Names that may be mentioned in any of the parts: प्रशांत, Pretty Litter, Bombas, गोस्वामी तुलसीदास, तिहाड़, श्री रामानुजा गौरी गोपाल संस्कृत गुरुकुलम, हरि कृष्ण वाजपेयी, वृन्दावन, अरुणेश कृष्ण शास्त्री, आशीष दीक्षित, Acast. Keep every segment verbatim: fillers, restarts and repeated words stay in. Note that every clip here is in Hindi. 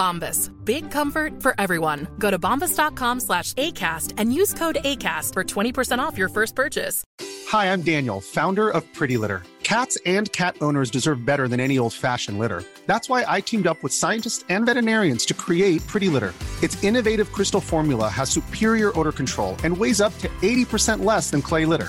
Bombas. Big comfort for everyone. Go to bombas dot com slash A cast and use code ACAST for twenty percent off your first purchase. Hi, I'm Daniel, founder of Pretty Litter. Cats and cat owners deserve better than any old-fashioned litter. That's why I teamed up with scientists and veterinarians to create Pretty Litter. Its innovative crystal formula has superior odor control and weighs up to eighty percent less than clay litter.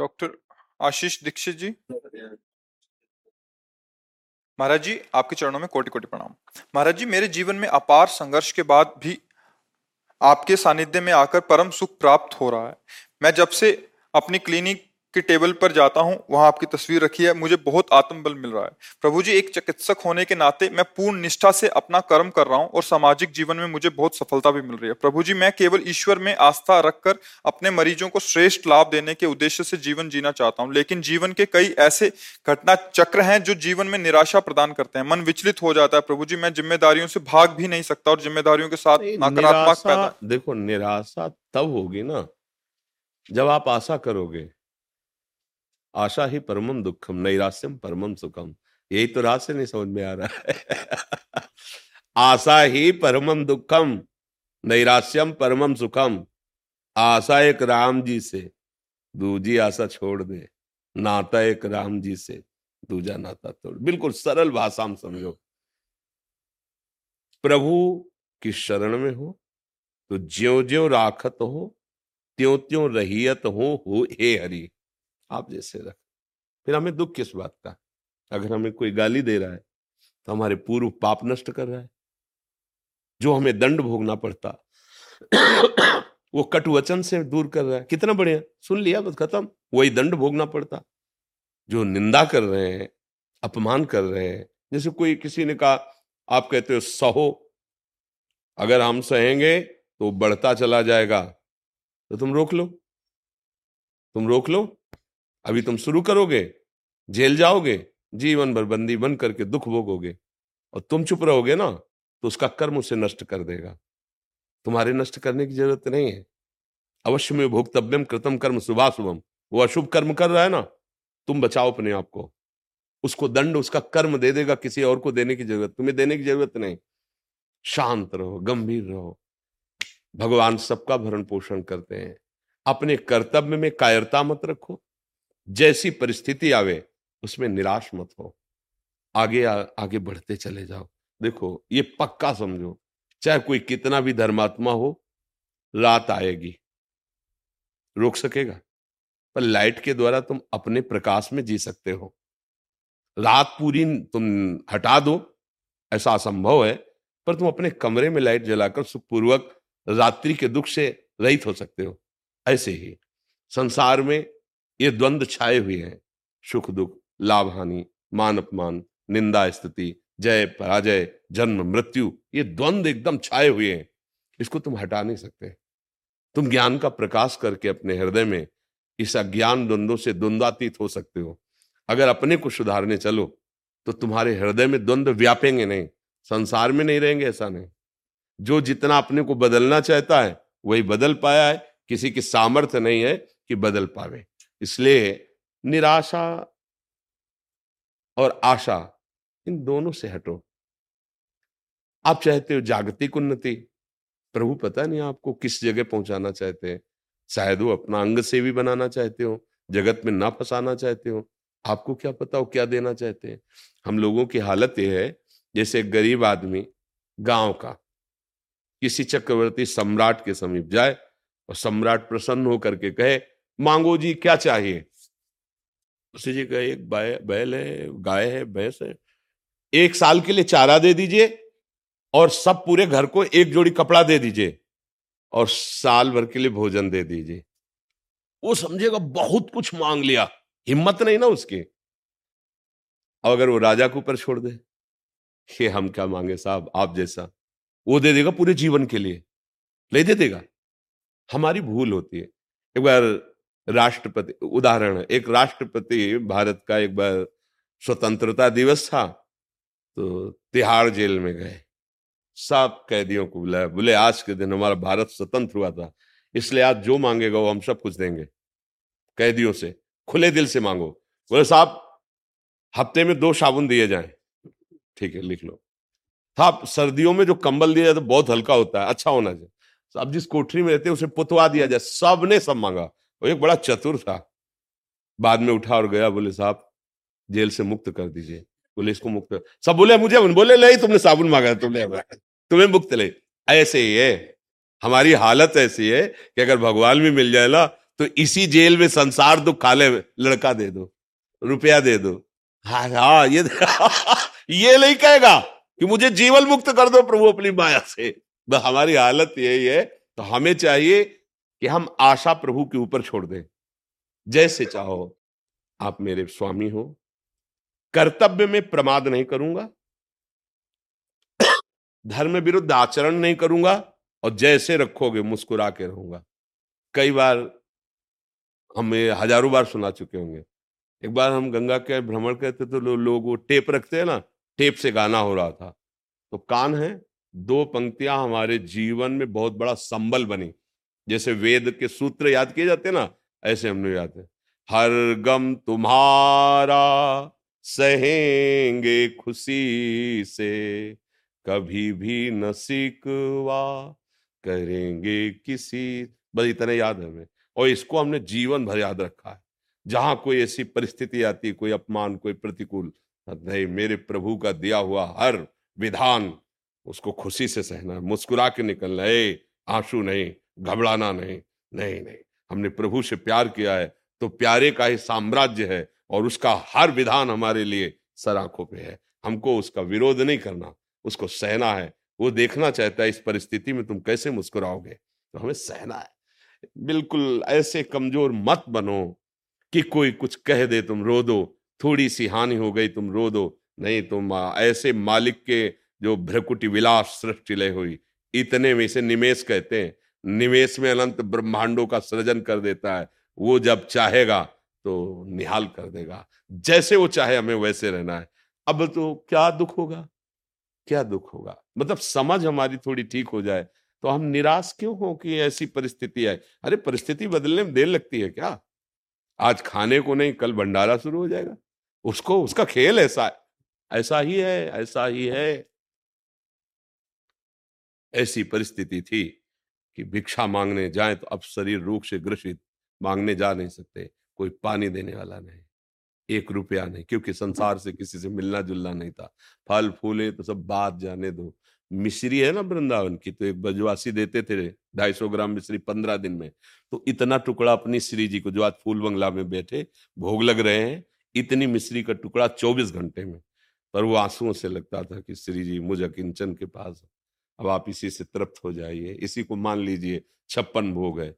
Doctor आशीष दीक्षित ji, Maharaj ji आपके चरणों में कोटि कोटि प्रणाम। महाराज जी, मेरे जीवन में अपार संघर्ष के बाद भी आपके सानिध्य में आकर परम सुख प्राप्त हो रहा है। मैं जब से अपनी क्लिनिक के टेबल पर जाता हूं, वहां आपकी तस्वीर रखी है, मुझे बहुत आत्मबल मिल रहा है। प्रभु जी, एक चिकित्सक होने के नाते मैं पूर्ण निष्ठा से अपना कर्म कर रहा हूं और सामाजिक जीवन में मुझे बहुत सफलता भी मिल रही है। प्रभु जी, मैं केवल ईश्वर में आस्था रखकर अपने मरीजों को श्रेष्ठ लाभ देने के उद्देश्य से जीवन जीना चाहता हूं, लेकिन जीवन के कई ऐसे घटना चक्र हैं जो जीवन में निराशा प्रदान करते हैं। मन विचलित हो जाता है। प्रभु जी, मैं जिम्मेदारियों से भाग भी नहीं सकता और जिम्मेदारियों के साथ नकारात्मक पैदा। देखो, निराशा तब होगी ना जब आप आशा करोगे। आशा ही परमम दुखम, नैराश्यम परमम सुखम। यही तो रात से नहीं समझ में आ रहा है। आशा ही परमम दुखम, नैराश्यम परमम सुखम। आशा एक राम जी से, दूजी आशा छोड़ दे। नाता एक राम जी से, दूजा नाता तोड़। बिल्कुल सरल भाषा में समझो, प्रभु की शरण में हो तो ज्यों ज्यों राखत हो, त्यों त्यों रहियत हो, हो हे हरि आप जैसे रख। फिर हमें दुख किस बात का? अगर हमें कोई गाली दे रहा है तो हमारे पूर्व पाप नष्ट कर रहा है। जो हमें दंड भोगना पड़ता वो कटु वचन से दूर कर रहा है। कितना बढ़िया, सुन लिया बस खत्म, वही दंड भोगना पड़ता। जो निंदा कर रहे हैं, अपमान कर रहे हैं, जैसे कोई किसी ने कहा, आप कहते हो सहो, अगर हम सहेंगे तो बढ़ता चला जाएगा, तो तुम रोक लो, तुम रोक लो। अभी तुम शुरू करोगे, जेल जाओगे, जीवन भर बंदी बन करके दुख भोगोगे, और तुम चुप रहोगे ना तो उसका कर्म उसे नष्ट कर देगा। तुम्हारे नष्ट करने की जरूरत नहीं है। अवश्य में भोक्तव्यम कृतम कर्म शुभाशुभम। वो अशुभ कर्म कर रहा है ना, तुम बचाओ अपने आप को, उसको दंड उसका कर्म दे देगा। किसी और को देने की जरूरत, तुम्हें देने की जरूरत नहीं। शांत रहो, गंभीर रहो। भगवान सबका भरण पोषण करते हैं। अपने कर्तव्य में कायरता मत रखो। जैसी परिस्थिति आवे उसमें निराश मत हो, आगे आ, आगे बढ़ते चले जाओ। देखो, ये पक्का समझो, चाहे कोई कितना भी धर्मात्मा हो, रात आएगी, रोक सकेगा? पर लाइट के द्वारा तुम अपने प्रकाश में जी सकते हो। रात पूरी तुम हटा दो, ऐसा असंभव है, पर तुम अपने कमरे में लाइट जलाकर सुखपूर्वक रात्रि के दुख से रहित हो सकते हो। ऐसे ही संसार में ये द्वंद छाए हुए हैं, सुख दुख, लाभ हानि, मान अपमान, निंदा स्तुति, जय पराजय, जन्म मृत्यु, ये द्वंद एकदम छाए हुए हैं। इसको तुम हटा नहीं सकते। तुम ज्ञान का प्रकाश करके अपने हृदय में इस अज्ञान द्वंदों से द्वंद्वातीत हो सकते हो। अगर अपने को सुधारने चलो तो तुम्हारे हृदय में द्वंद व्यापेंगे नहीं, संसार में नहीं रहेंगे। ऐसा नहीं, जो जितना अपने को बदलना चाहता है वही बदल पाया है, किसी की सामर्थ्य नहीं है कि बदल पावे। इसलिए निराशा और आशा इन दोनों से हटो। आप चाहते हो जागतिक उन्नति, प्रभु पता नहीं आपको किस जगह पहुंचाना चाहते हैं, शायद वो अपना अंग से भी बनाना चाहते हो, जगत में ना फंसाना चाहते हो, आपको क्या पता हो क्या देना चाहते हैं। हम लोगों की हालत यह है जैसे गरीब आदमी गांव का किसी चक्रवर्ती सम्राट के समीप जाए और सम्राट प्रसन्न होकर के कहे, मांगो जी क्या चाहिए। उसे जी कहे, एक बैल है, गाय है, भैंस है, एक साल के लिए चारा दे दीजिए और सब पूरे घर को एक जोड़ी कपड़ा दे दीजिए और साल भर के लिए भोजन दे दीजिए। वो समझेगा बहुत कुछ मांग लिया, हिम्मत नहीं ना उसकी। और अगर वो राजा के ऊपर छोड़ दे, ये हम क्या मांगे साहब आप जैसा, वो दे देगा पूरे जीवन के लिए, ले दे देगा। हमारी भूल होती है। एक बार राष्ट्रपति, उदाहरण, एक राष्ट्रपति भारत का, एक बार स्वतंत्रता दिवस था तो तिहाड़ जेल में गए, सब कैदियों को बुलाया, बोले आज के दिन हमारा भारत स्वतंत्र हुआ था, इसलिए आज जो मांगेगा वो हम सब कुछ देंगे। कैदियों से खुले दिल से मांगो। बोले साहब हफ्ते में दो साबुन दिए जाएं, ठीक है लिख लो साहब, सर्दियों में जो कंबल दिया जाता है बहुत हल्का होता है, अच्छा होना चाहिए साहब, जिस कोठरी में रहते उसे पुतवा दिया जाए। सब ने सब मांगा। वो एक बड़ा चतुर था, बाद में उठा और गया, बोले साहब जेल से मुक्त कर दीजिए। बोले इसको मुक्त, सब बोले मुझे, बोले नहीं तुमने साबुन मांगा, तुमने तुम्हें मुक्त ले। ऐसे ही है हमारी हालत, ऐसी है कि अगर भगवान भी मिल जाए ना तो इसी जेल में संसार दुख खा ले, लड़का दे दो, रुपया दे दो। हाँ हाँ ये ये नहीं कहेगा कि मुझे जीवन मुक्त कर दो प्रभु अपनी माया से। हमारी हालत यही है। तो हमें चाहिए कि हम आशा प्रभु के ऊपर छोड़ दें। जैसे चाहो आप मेरे स्वामी हो, कर्तव्य में प्रमाद नहीं करूंगा, धर्म विरुद्ध आचरण नहीं करूंगा और जैसे रखोगे मुस्कुरा के रहूंगा। कई बार हमें हजारों बार सुना चुके होंगे। एक बार हम गंगा के भ्रमण करते तो लोग लो वो टेप रखते हैं ना, टेप से गाना हो रहा था तो कान है, दो पंक्तियां हमारे जीवन में बहुत बड़ा संबल बनी। जैसे वेद के सूत्र याद किए जाते ना, ऐसे हमने याद है, हर गम तुम्हारा सहेंगे खुशी से, कभी भी न सिकवा करेंगे किसी। बस इतने याद है हमें और इसको हमने जीवन भर याद रखा है। जहां कोई ऐसी परिस्थिति आती है, कोई अपमान, कोई प्रतिकूल, नहीं मेरे प्रभु का दिया हुआ हर विधान उसको खुशी से सहना है, मुस्कुरा के निकलना है, आंसू नहीं, घबराना नहीं। नहीं नहीं, हमने प्रभु से प्यार किया है तो प्यारे का ही साम्राज्य है और उसका हर विधान हमारे लिए सर आंखों पे है। हमको उसका विरोध नहीं करना, उसको सहना है। वो देखना चाहता है इस परिस्थिति में तुम कैसे मुस्कुराओगे, तो हमें सहना है। बिल्कुल ऐसे कमजोर मत बनो कि कोई कुछ कह दे तुम रो दो, थोड़ी सी हानि हो गई तुम रो दो। नहीं, तुम ऐसे मालिक के जो भ्रकुटी विलास सृष्टि लय हुई, इतने में, इसे निमेष कहते हैं, निमेष में अनंत ब्रह्मांडों का सृजन कर देता है। वो जब चाहेगा तो निहाल कर देगा। जैसे वो चाहे हमें वैसे रहना है। अब तो क्या दुख होगा, क्या दुख होगा, मतलब समझ हमारी थोड़ी ठीक हो जाए तो हम निराश क्यों हो कि ऐसी परिस्थिति है। अरे परिस्थिति बदलने में देर लगती है क्या, आज खाने को नहीं कल भंडारा शुरू हो जाएगा। उसको उसका खेल ऐसा है, ऐसा ही है, ऐसा ही है। ऐसी परिस्थिति थी कि भिक्षा मांगने जाए तो अब शरीर रोग से ग्रसित, मांगने जा नहीं सकते, कोई पानी देने वाला नहीं, एक रुपया नहीं, क्योंकि संसार से किसी से मिलना जुलना नहीं था। फल फूले तो सब बात जाने दो। मिश्री है ना वृंदावन की, तो एक बजवासी देते थे ढाई सौ ग्राम मिश्री पंद्रह दिन में। तो इतना टुकड़ा अपनी श्री जी को, जो आज फूल बंगला में बैठे भोग लग रहे हैं, इतनी मिश्री का टुकड़ा चौबीस घंटे में। पर वो आंसुओं से लगता था कि श्री जी मुझ अकिंचन के पास, अब आप इसी से तृप्त हो जाइए, इसी को मान लीजिए। छप्पन भोग है।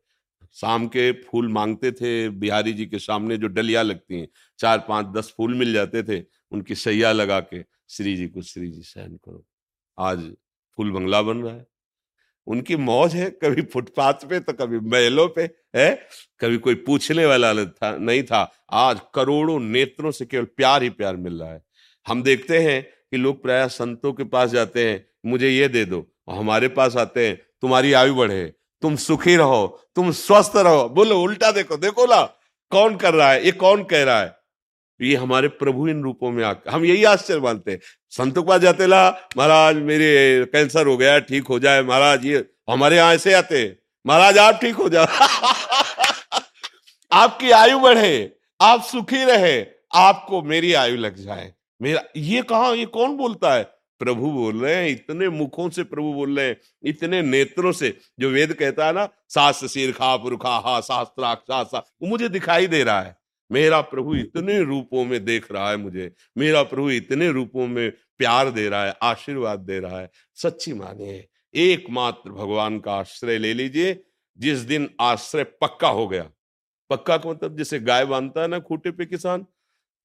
शाम के फूल मांगते थे बिहारी जी के सामने, जो डलिया लगती हैं, चार पांच दस फूल मिल जाते थे, उनकी सैया लगा के श्री जी को, श्री जी सहन करो। आज फूल बंगला बन रहा है। उनकी मौज है, कभी फुटपाथ पे तो कभी महलों पे है, कभी कोई पूछने वाला था नहीं था। आज करोड़ों नेत्रों से केवल प्यार ही प्यार मिल रहा है। हम देखते हैं कि लोग प्रायः संतों के पास जाते हैं, मुझे ये दे दो, और हमारे पास आते हैं तुम्हारी आयु बढ़े, तुम सुखी रहो, तुम स्वस्थ रहो। बोलो उल्टा देखो, देखो ना कौन कर रहा है, ये कौन कह रहा है। ये हमारे प्रभु इन रूपों में आकर, हम यही आश्चर्य मानते हैं। संतों के पास जाते ला, महाराज मेरे कैंसर हो गया, ठीक हो जाए महाराज। ये हमारे यहाँ ऐसे आते, महाराज आप ठीक हो जाओ आपकी आयु बढ़े, आप सुखी रहे, आपको मेरी आयु लग जाए मेरा। ये कहाँ, ये कौन बोलता है? प्रभु बोल रहे हैं। इतने मुखों से प्रभु बोल रहे हैं, इतने नेत्रों से। जो वेद कहता है ना, सास शीर्षा पुरुखा शास्त्राक्ष, वो मुझे दिखाई दे रहा है। मेरा प्रभु इतने रूपों में देख रहा है मुझे, मेरा प्रभु इतने रूपों में प्यार दे रहा है, आशीर्वाद दे रहा है। सच्ची मानिए, एकमात्र भगवान का आश्रय ले लीजिए। जिस दिन आश्रय पक्का हो गया, पक्का का मतलब जैसे गाय बांधता है ना खूटे पे किसान,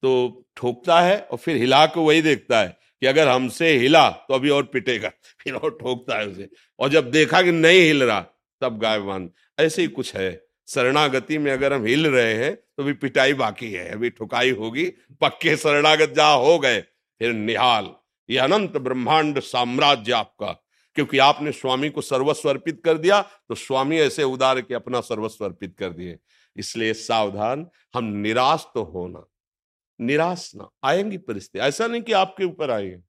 तो ठोकता है और फिर हिला को वही देखता है कि अगर हमसे हिला तो अभी और पिटेगा, फिर और ठोकता है उसे। और जब देखा कि नहीं हिल रहा तब गाय बांध। ऐसे ही कुछ है शरणागति में। अगर हम हिल रहे हैं तो भी पिटाई बाकी है, अभी ठुकाई होगी। पक्के शरणागत जहाँ हो गए फिर निहाल, ये अनंत ब्रह्मांड साम्राज्य आपका, क्योंकि आपने स्वामी को सर्वस्व अर्पित कर दिया, तो स्वामी ऐसे उदार के अपना सर्वस्व अर्पित कर दिए। इसलिए सावधान, हम निराश तो होना, निराश ना। आएंगी परिस्थिति, ऐसा नहीं कि आपके ऊपर आएंगे,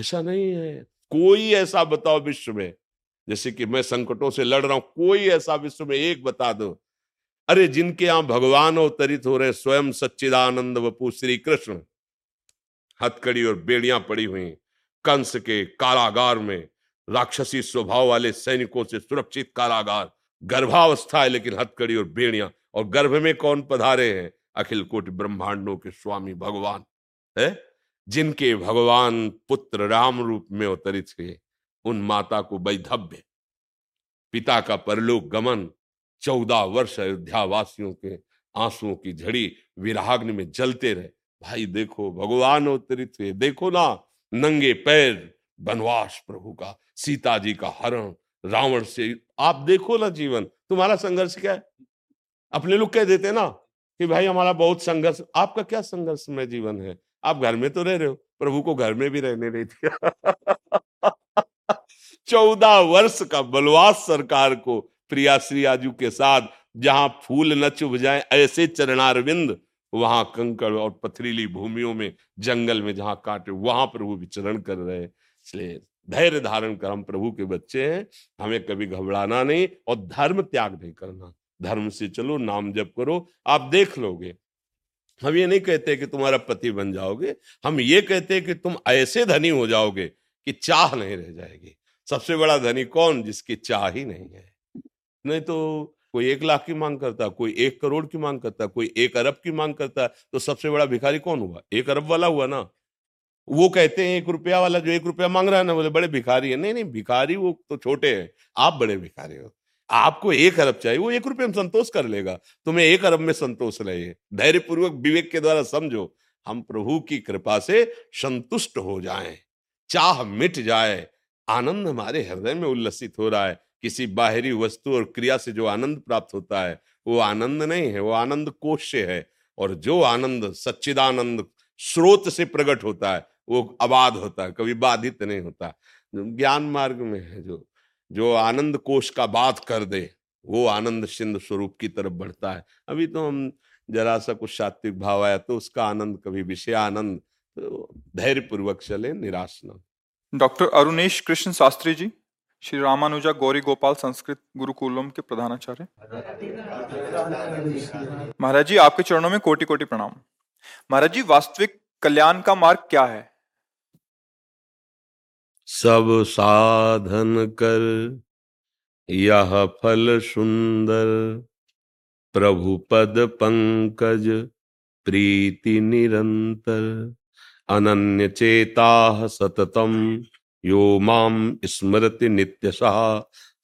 ऐसा नहीं है। कोई ऐसा बताओ विश्व में, जैसे कि मैं संकटों से लड़ रहा हूं, कोई ऐसा विश्व में एक बता दो। अरे जिनके यहाँ भगवान अवतरित हो रहे, स्वयं सच्चिदानंद वपू श्री कृष्ण, हथकड़ी और बेड़ियां पड़ी हुई, कंस के कारागार में, राक्षसी स्वभाव वाले सैनिकों से सुरक्षित कारागार, गर्भावस्था है लेकिन हथकड़ी और बेड़ियां, और गर्भ में कौन पधारे हैं? अखिल कोटि ब्रह्मांडों के स्वामी भगवान है, जिनके भगवान पुत्र राम रूप में अवतरित हुए। उन माता को वैधव्य, पिता का परलोक गमन, चौदह वर्ष अयोध्या वासियों के आंसुओं की झड़ी विराग्नि में जलते रहे। भाई देखो, भगवान अवतरित हुए, देखो ना, नंगे पैर बनवास प्रभु का, सीता जी का हरण रावण से। आप देखो ना जीवन, तुम्हारा संघर्ष क्या है। अपने लोग कह देते ना कि भाई हमारा बहुत संघर्ष, आपका क्या संघर्ष में जीवन है? आप घर में तो रह रहे हो, प्रभु को घर में भी रहने नहीं दिया चौदह वर्ष का बनवास सरकार को प्रिया श्री आजू के साथ, जहां फूल न चुभ जाए ऐसे चरणारविंद, वहां कंकड़ और पथरीली भूमियों में, जंगल में जहां कांटे, वहां प्रभु विचरण कर रहे। इसलिए धैर्य धारण कर, हम प्रभु के बच्चे हैं, हमें कभी घबराना नहीं और धर्म त्याग नहीं करना। धर्म से चलो, नाम जप करो, आप देख लोगे। हम ये नहीं कहते कि तुम्हारा पति बन जाओगे, हम ये कहते हैं कि तुम ऐसे धनी हो जाओगे कि चाह नहीं रह जाएगी। सबसे बड़ा धनी कौन? जिसकी चाह ही नहीं है। नहीं तो कोई एक लाख की मांग करता, कोई एक करोड़ की मांग करता, कोई एक अरब की मांग करता, तो सबसे बड़ा भिखारी कौन हुआ? एक अरब वाला हुआ ना। वो कहते हैं एक रुपया वाला, जो एक रुपया मांग रहा है ना, बोले बड़े भिखारी है। नहीं नहीं, भिखारी वो तो छोटे हैं, आप बड़े भिखारी हो। आपको एक अरब चाहिए, वो एक रुपये में संतोष कर लेगा, तुम्हें एक अरब में संतोष रहिए। धैर्यपूर्वक विवेक के द्वारा समझो। हम प्रभु की कृपा से संतुष्ट हो जाएं, चाह मिट जाए, आनंद हमारे हृदय में उल्लसित हो रहा है। किसी बाहरी वस्तु और क्रिया से जो आनंद प्राप्त होता है वो आनंद नहीं है, वो आनंद कोश से है। और जो आनंद सच्चिदानंद स्रोत से प्रकट होता है वो अबाध होता है, कभी बाधित नहीं होता। ज्ञान मार्ग में है, जो जो आनंद कोश का बात कर दे वो आनंद सिंधु स्वरूप की तरफ बढ़ता है। अभी तो हम जरा सा कुछ सात्विक भाव आया तो उसका आनंद, कभी विषय आनंद। तो धैर्यपूर्वक चले, निराश न। डॉक्टर अरुणेश कृष्ण शास्त्री जी, श्री रामानुजा गौरी गोपाल संस्कृत गुरुकुलम के प्रधानाचार्य, महाराज जी आपके चरणों में कोटि कोटि प्रणाम। महाराज जी, वास्तविक कल्याण का मार्ग क्या है? सब साधन कर यह फल सुंदर, प्रभु पद पंकज प्रीति निरंतर, अनन्य चेता सततम यो माम स्मृति नित्यशः,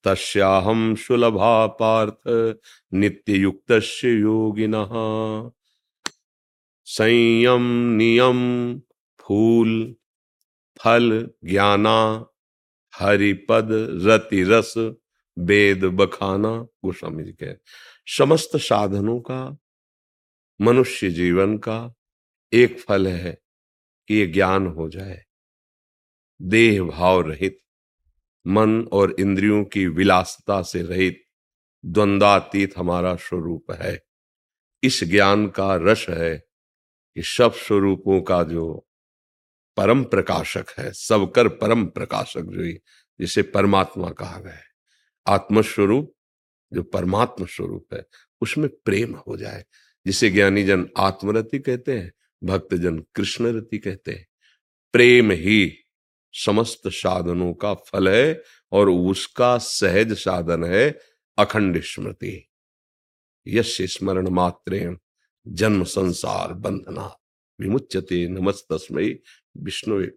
तस्याहं सुलभा पार्थ नित्ययुक्तस्य योगिनः। संयम, नियम, फूल, फल, ज्ञाना, हरिपद, रति रस, वेद बखाना। गोस्वामी जी के समस्त साधनों का, मनुष्य जीवन का एक फल है कि ये ज्ञान हो जाए, देह भाव रहित, मन और इंद्रियों की विलासता से रहित द्वंद्वातीत हमारा स्वरूप है। इस ज्ञान का रस है कि सब स्वरूपों का जो परम प्रकाशक है, सबकर परम प्रकाशक जो जिसे परमात्मा कहा गया है, आत्मस्वरूप जो परमात्मा स्वरूप है, उसमें प्रेम हो जाए, जिसे ज्ञानी जन आत्मरति कहते हैं, भक्तजन कृष्णरति कहते हैं। प्रेम ही समस्त साधनों का फल है और उसका सहज साधन है अखंड स्मृति। यस्य स्मरण मात्रेण जन्म संसार बंधना विमुच्यते नमस्तस्मै विष्णुवे।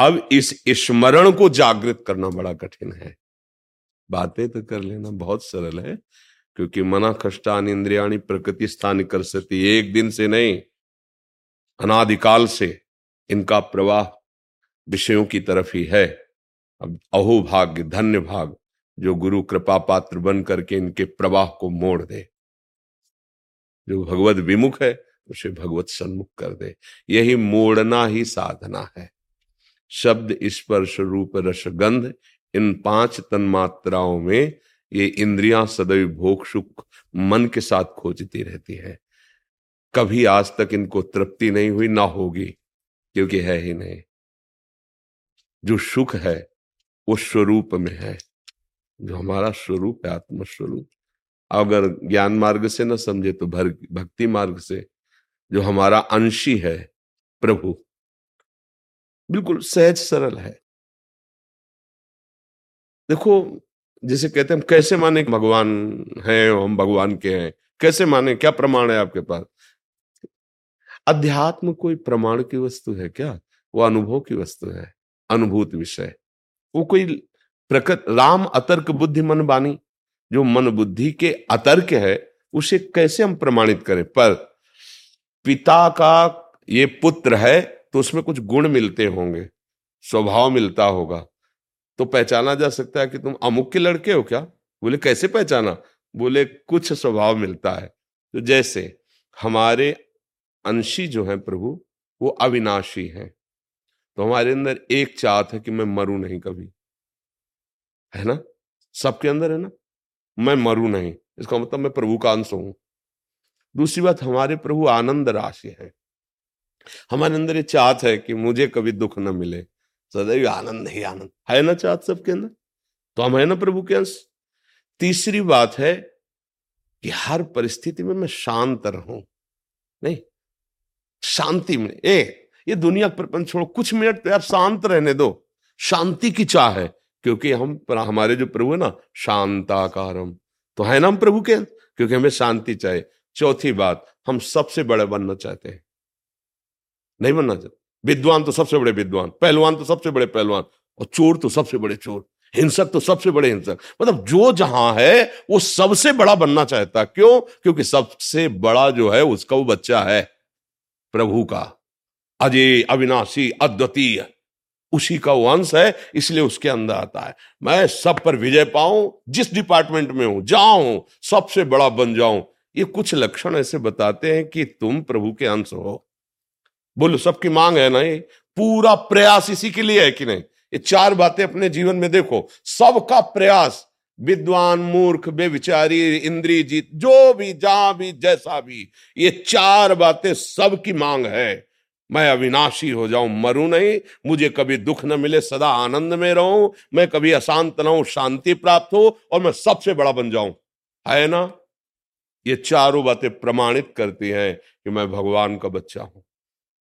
अब इस स्मरण को जागृत करना बड़ा कठिन है। बातें तो कर लेना बहुत सरल है, क्योंकि मना कष्टानि इंद्रियाणि प्रकृति स्थानि कर्षति, एक दिन से नहीं, अनादिकाल से इनका प्रवाह विषयों की तरफ ही है। अब अहो भाग्य, धन्य भाग जो गुरु कृपा पात्र बन करके इनके प्रवाह को मोड़ दे, जो भगवत विमुख है उसे भगवत सन्मुख कर दे। यही मोड़ना ही साधना है। शब्द, स्पर्श, रूप, रस, गंध, इन पांच तन्मात्राओं में ये इंद्रियां सदैव भोग सुख मन के साथ खोजती रहती है। कभी आज तक इनको तृप्ति नहीं हुई, ना होगी, क्योंकि है ही नहीं। जो सुख है वो स्वरूप में है, जो हमारा स्वरूप है, आत्मस्वरूप। अगर ज्ञान मार्ग से न समझे तो भक्ति मार्ग से जो हमारा अंशी है प्रभु, बिल्कुल सहज सरल है। देखो, जैसे कहते हैं, हम कैसे माने भगवान हैं, हम भगवान के हैं, कैसे माने, क्या प्रमाण है आपके पास? अध्यात्म कोई प्रमाण की वस्तु है क्या? वो अनुभव की वस्तु है, अनुभूत विषय। वो कोई प्रकृत राम अतर्क बुद्धि मन बानी, जो मन बुद्धि के अतर्क है, उसे कैसे हम प्रमाणित करें? पर पिता का ये पुत्र है तो उसमें कुछ गुण मिलते होंगे, स्वभाव मिलता होगा, तो पहचाना जा सकता है कि तुम अमुक के लड़के हो क्या? बोले कैसे पहचाना? बोले कुछ स्वभाव मिलता है। तो जैसे हमारे अंशी जो है प्रभु, वो अविनाशी हैं, तो हमारे अंदर एक चाहत है कि मैं मरूं नहीं कभी, है ना? सबके अंदर है ना, मैं मरूं नहीं, इसका मतलब मैं प्रभु का अंश हूं। दूसरी बात, हमारे प्रभु आनंद राशि है, हमारे अंदर ये चाहत है कि मुझे कभी दुख न मिले, सदैव आनंद ही आनंद है ना, चाहत सबके अंदर, तो हम है ना प्रभु के अंश। तीसरी बात है कि हर परिस्थिति में मैं शांत रहूं, नहीं शांति में, ए ये दुनिया प्रपंच छोड़ो, कुछ मिनट तो यार शांत रहने दो, शांति की चाह है, क्योंकि हम हमारे जो प्रभु है ना शांताकारम, तो है ना हम प्रभु के, क्योंकि हमें शांति चाहिए। चौथी बात, हम सबसे बड़े बनना चाहते हैं, नहीं बनना चाहते? विद्वान तो सबसे बड़े विद्वान, पहलवान तो सबसे बड़े पहलवान, और चोर तो सबसे बड़े चोर, हिंसक तो सबसे बड़े हिंसक। मतलब जो जहां है वो सबसे बड़ा बनना चाहता। क्यों? क्योंकि सबसे बड़ा जो है उसका वो बच्चा है प्रभु का, अजय, अविनाशी, अद्वितीय, उसी का वो अंश है, इसलिए उसके अंदर आता है मैं सब पर विजय पाऊं, जिस डिपार्टमेंट में हूं जाऊं, सबसे बड़ा बन जाऊं। ये कुछ लक्षण ऐसे बताते हैं कि तुम प्रभु के अंश हो। बोलो, सबकी मांग है ना, ये पूरा प्रयास इसी के लिए है कि नहीं? ये चार बातें अपने जीवन में देखो, सबका प्रयास, विद्वान, मूर्ख, बेविचारी, इंद्रियजीत, जो भी, जहां भी, जैसा भी, ये चार बातें सबकी मांग है। मैं अविनाशी हो जाऊं, मरूं नहीं, मुझे कभी दुख न मिले, सदा आनंद में रहूं, मैं कभी अशांत न हूं, शांति प्राप्त हो, और मैं सबसे बड़ा बन जाऊं, है ना? ये चारों बातें प्रमाणित करती हैं कि मैं भगवान का बच्चा हूं,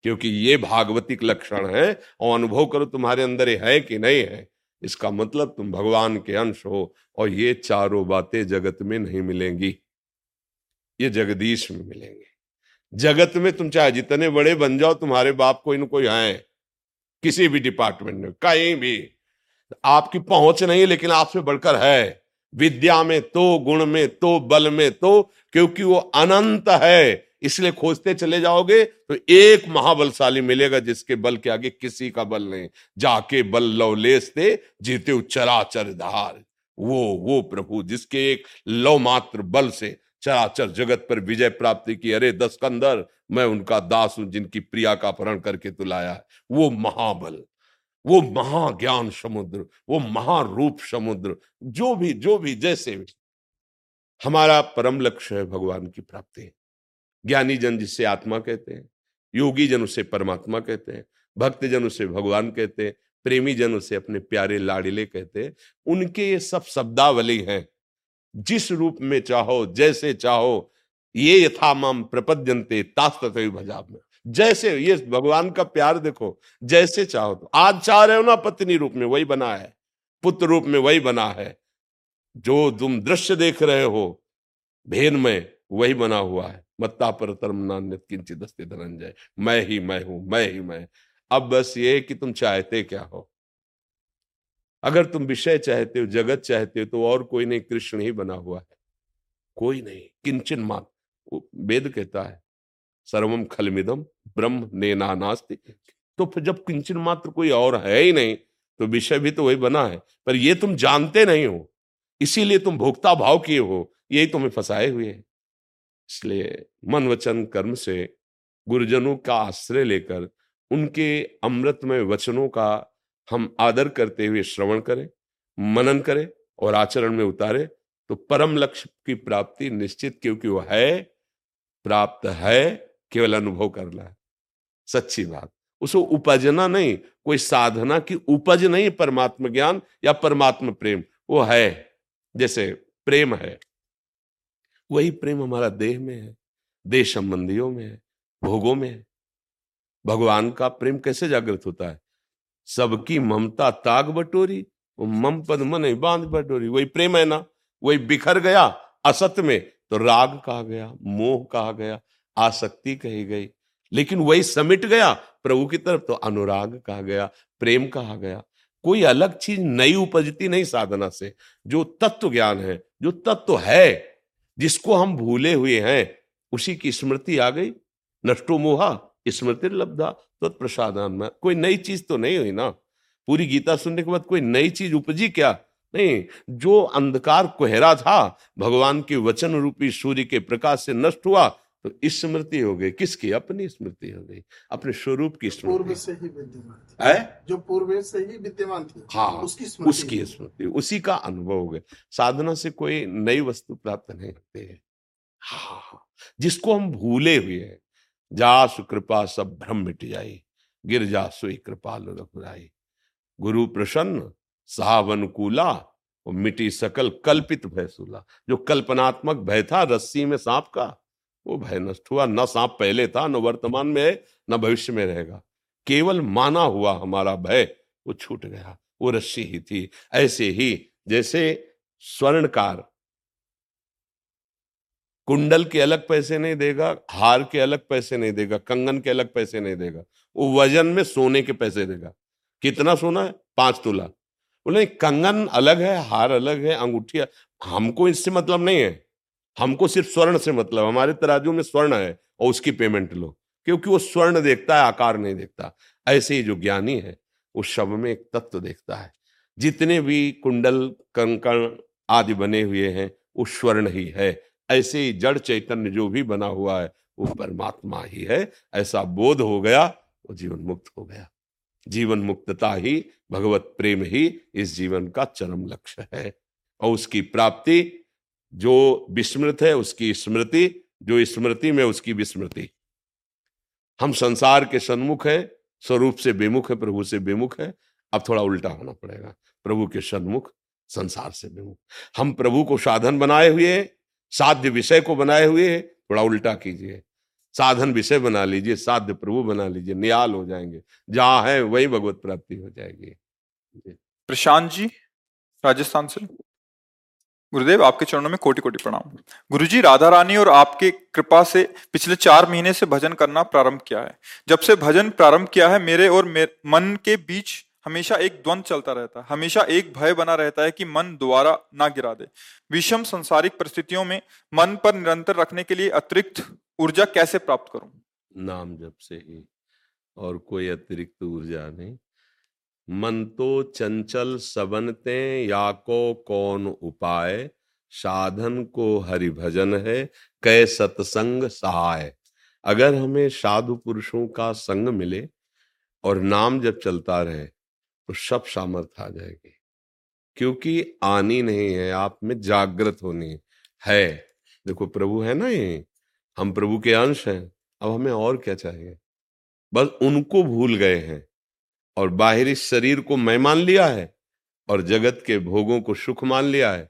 क्योंकि ये भागवतिक लक्षण है। और अनुभव करो तुम्हारे अंदर है कि नहीं है, इसका मतलब तुम भगवान के अंश हो। और ये चारों बातें जगत में नहीं मिलेंगी, ये जगदीश में मिलेंगी। जगत में तुम चाहे जितने बड़े बन जाओ, तुम्हारे बाप कोई ना कोई है, किसी भी डिपार्टमेंट में, कहीं भी, आपकी पहुंच नहीं है, लेकिन आपसे बढ़कर है, विद्या में तो, गुण में तो, बल में तो, क्योंकि वो अनंत है, इसलिए खोजते चले जाओगे तो एक महाबलशाली मिलेगा, जिसके बल के आगे किसी का बल नहीं। जाके बल लव लेसते जीते चराचर धार, वो वो प्रभु जिसके एक लव मात्र बल से चराचर जगत पर विजय प्राप्ति की। अरे दस कंदर, मैं उनका दास हूं जिनकी प्रिया का अपहरण करके तुलाया है, वो महाबल। वो महाज्ञान समुद्र, वो महारूप समुद्र, जो भी जो भी जैसे भी। हमारा परम लक्ष्य है भगवान की प्राप्ति। ज्ञानी जन जिसे आत्मा कहते हैं, योगी जन उसे परमात्मा कहते हैं, भक्त जन उसे भगवान कहते हैं, प्रेमी जन उसे अपने प्यारे लाड़िले कहते हैं। उनके ये सब शब्दावली हैं। जिस रूप में चाहो, जैसे चाहो, ये यथा माम प्रपद्यन्ते तास् तथैव भजामि। जैसे ये भगवान का प्यार देखो, जैसे चाहो। तो आज चाह रहे हो ना, पत्नी रूप में वही बना है, पुत्र रूप में वही बना है, जो तुम दृश्य देख रहे हो भेद में वही बना हुआ है। मत्ता परतरम नान्यत् किंचित् अस्ति धनंजय। मैं ही मैं हूं, मैं ही मैं। अब बस ये कि तुम चाहते क्या हो। अगर तुम विषय चाहते हो, जगत चाहते हो, तो और कोई नहीं, कृष्ण ही बना हुआ है, कोई नहीं। किंचन मात्र, वेद कहता है सर्वम खलमिदम ब्रह्म नेना नास्ति। तो जब किंचन मात्र कोई और है ही नहीं, तो विषय भी तो वही बना है, पर ये तुम जानते नहीं हो, इसीलिए तुम भोक्ता भाव किए हो, यही तुम्हें फंसाए हुए है। इसलिए मन वचन कर्म से गुरुजनों का आश्रय लेकर उनके अमृतमय वचनों का हम आदर करते हुए श्रवण करें, मनन करें और आचरण में उतारे, तो परम लक्ष्य की प्राप्ति निश्चित, क्योंकि वो है, प्राप्त है, केवल अनुभव करना है। सच्ची बात, उसको उपजना नहीं, कोई साधना की उपज नहीं। परमात्म ज्ञान या परमात्म प्रेम वो है, जैसे प्रेम है, वही प्रेम हमारा देह में है, देह संबंधियों में है, भोगों में है। भगवान का प्रेम कैसे जागृत होता है? सबकी ममता ताग बटोरी, वो मम पद मन बांध बटोरी, वही प्रेम है ना। वही बिखर गया असत में तो राग कहा गया, मोह कहा गया, आसक्ति कही गई। लेकिन वही समिट गया प्रभु की तरफ तो अनुराग कहा गया, प्रेम कहा गया। कोई अलग चीज नई उपजती नहीं साधना से। जो तत्व ज्ञान है, जो तत्व है, जिसको हम भूले हुए हैं, उसी की स्मृति आ गई। नष्टो मोहा स्मृतिर्लब्धा तत् प्रसादान। में कोई नई चीज तो नहीं हुई ना। पूरी गीता सुनने के बाद कोई नई चीज उपजी क्या? नहीं। जो अंधकार कोहरा था, भगवान के वचन रूपी सूर्य के प्रकाश से नष्ट हुआ, तो स्मृति हो गई। किसकी? अपनी स्मृति हो गई, अपने स्वरूप की स्मृति। पूर्व से ही विद्यमान थी। है? जो पूर्व से ही विद्यमान थी। हाँ, उसकी स्मृति, उसकी स्मृति, उसी का अनुभव हो गया। साधना से कोई नई वस्तु प्राप्त नहीं होती है। हाँ, जिसको हम भूले हुए हैं। जासु कृपा सब भ्रम मिट जाई, गिर जासु कृपाल रघुराई। गुरु प्रसन्न सावनुकूला, वो मिटी सकल कल्पित भयसूला। जो कल्पनात्मक भय था रस्सी में सांप का, वो भय नष्ट हुआ। न सांप पहले था, न वर्तमान में है, न भविष्य में रहेगा। केवल माना हुआ हमारा भय वो छूट गया, वो रस्सी ही थी। ऐसे ही जैसे स्वर्णकार कुंडल के अलग पैसे नहीं देगा, हार के अलग पैसे नहीं देगा, कंगन के अलग पैसे नहीं देगा, वो वजन में सोने के पैसे देगा। कितना सोना है? पांच तोला। बोले कंगन अलग है, हार अलग है, अंगूठी। हमको इससे मतलब नहीं है, हमको सिर्फ स्वर्ण से मतलब। हमारे तराजू में स्वर्ण है और उसकी पेमेंट लो, क्योंकि वो स्वर्ण देखता है, आकार नहीं देखता। ऐसे ही जो ज्ञानी है वो शब्द में एक तत्व देखता है। जितने भी कुंडल कंकण आदि बने हुए हैं वो स्वर्ण ही है। ऐसे ही जड़ चैतन्य जो भी बना हुआ है वो परमात्मा ही है। ऐसा बोध हो गया, वो जीवन मुक्त हो गया। जीवन मुक्तता ही, भगवत प्रेम ही इस जीवन का चरम लक्ष्य है। और उसकी प्राप्ति, जो विस्मृत है उसकी स्मृति, जो स्मृति में उसकी विस्मृति। हम संसार के सन्मुख हैं, स्वरूप से विमुख है, प्रभु से विमुख है। अब थोड़ा उल्टा होना पड़ेगा, प्रभु के सन्मुख, संसार से विमुख। हम प्रभु को साधन बनाए हुए, साध्य विषय को बनाए हुए, थोड़ा उल्टा कीजिए। साधन विषय बना लीजिए, साध्य प्रभु बना लीजिए, नियाल हो जाएंगे। जहां है वही भगवत प्राप्ति हो जाएगी। प्रशांत जी राजस्थान से। गुरुदेव, आपके चरणों में कोटि कोटि प्रणाम। गुरुजी, राधा रानी और आपके कृपा से पिछले चार महीने से भजन करना प्रारंभ किया है। जब से भजन प्रारंभ किया है, मेरे और मेरे मन के बीच हमेशा एक द्वंद चलता रहता है। हमेशा एक भय बना रहता है कि मन दोबारा ना गिरा दे। विषम संसारिक परिस्थितियों में मन पर निरंतर रखने के लिए अतिरिक्त ऊर्जा कैसे प्राप्त करूं? नाम जप से ही, और कोई अतिरिक्त ऊर्जा नहीं। मन तो चंचल सबनते, याको कौन उपाय। साधन को हरि भजन है, कै सत्संग सहाय। अगर हमें साधु पुरुषों का संग मिले और नाम जब चलता रहे, तो सब सामर्थ आ जाएगी, क्योंकि आनी नहीं है, आप में जागृत होनी है। देखो प्रभु है ना, ये हम प्रभु के अंश हैं, अब हमें और क्या चाहिए। बस उनको भूल गए हैं और बाहरी शरीर को मैं मान लिया है और जगत के भोगों को सुख मान लिया है।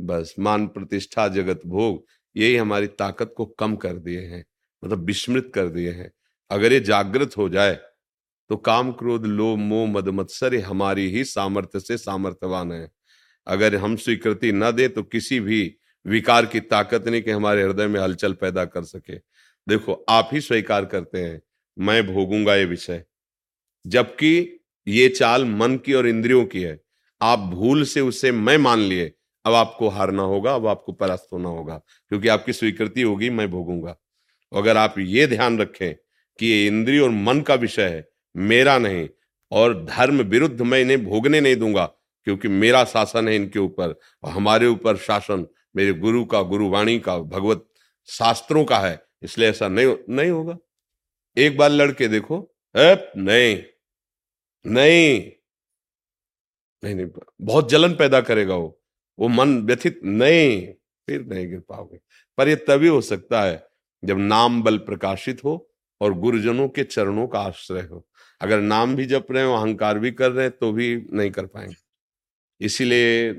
बस मान प्रतिष्ठा जगत भोग यही हमारी ताकत को कम कर दिए हैं, मतलब विस्मृत कर दिए हैं। अगर ये जागृत हो जाए तो काम क्रोध लोभ मोह मद मत्सर हमारी ही सामर्थ्य से सामर्थ्यवान है। अगर हम स्वीकृति न दे तो किसी भी विकार की ताकत नहीं कि हमारे हृदय में हलचल पैदा कर सके। देखो आप ही स्वीकार करते हैं मैं भोगूंगा ये विषय, जबकि ये चाल मन की और इंद्रियों की है। आप भूल से उसे मैं मान लिए, अब आपको हारना होगा, अब आपको परास्त होना होगा, क्योंकि आपकी स्वीकृति होगी मैं भोगूंगा। अगर आप ये ध्यान रखें कि ये इंद्रिय और मन का विषय है, मेरा नहीं, और धर्म विरुद्ध मैं इन्हें भोगने नहीं दूंगा, क्योंकि मेरा शासन है इनके ऊपर और हमारे ऊपर शासन मेरे गुरु का, गुरुवाणी का, भगवत शास्त्रों का है, इसलिए ऐसा नहीं नहीं होगा। एक बार लड़के देखो, नहीं नहीं नहीं नहीं, बहुत जलन पैदा करेगा वो वो मन व्यथित, नहीं, फिर नहीं गिर पाओगे। पर ये तभी हो सकता है जब नाम बल प्रकाशित हो और गुरुजनों के चरणों का आश्रय हो। अगर नाम भी जप रहे हो, अहंकार भी कर रहे हैं, तो भी नहीं कर पाएंगे। इसीलिए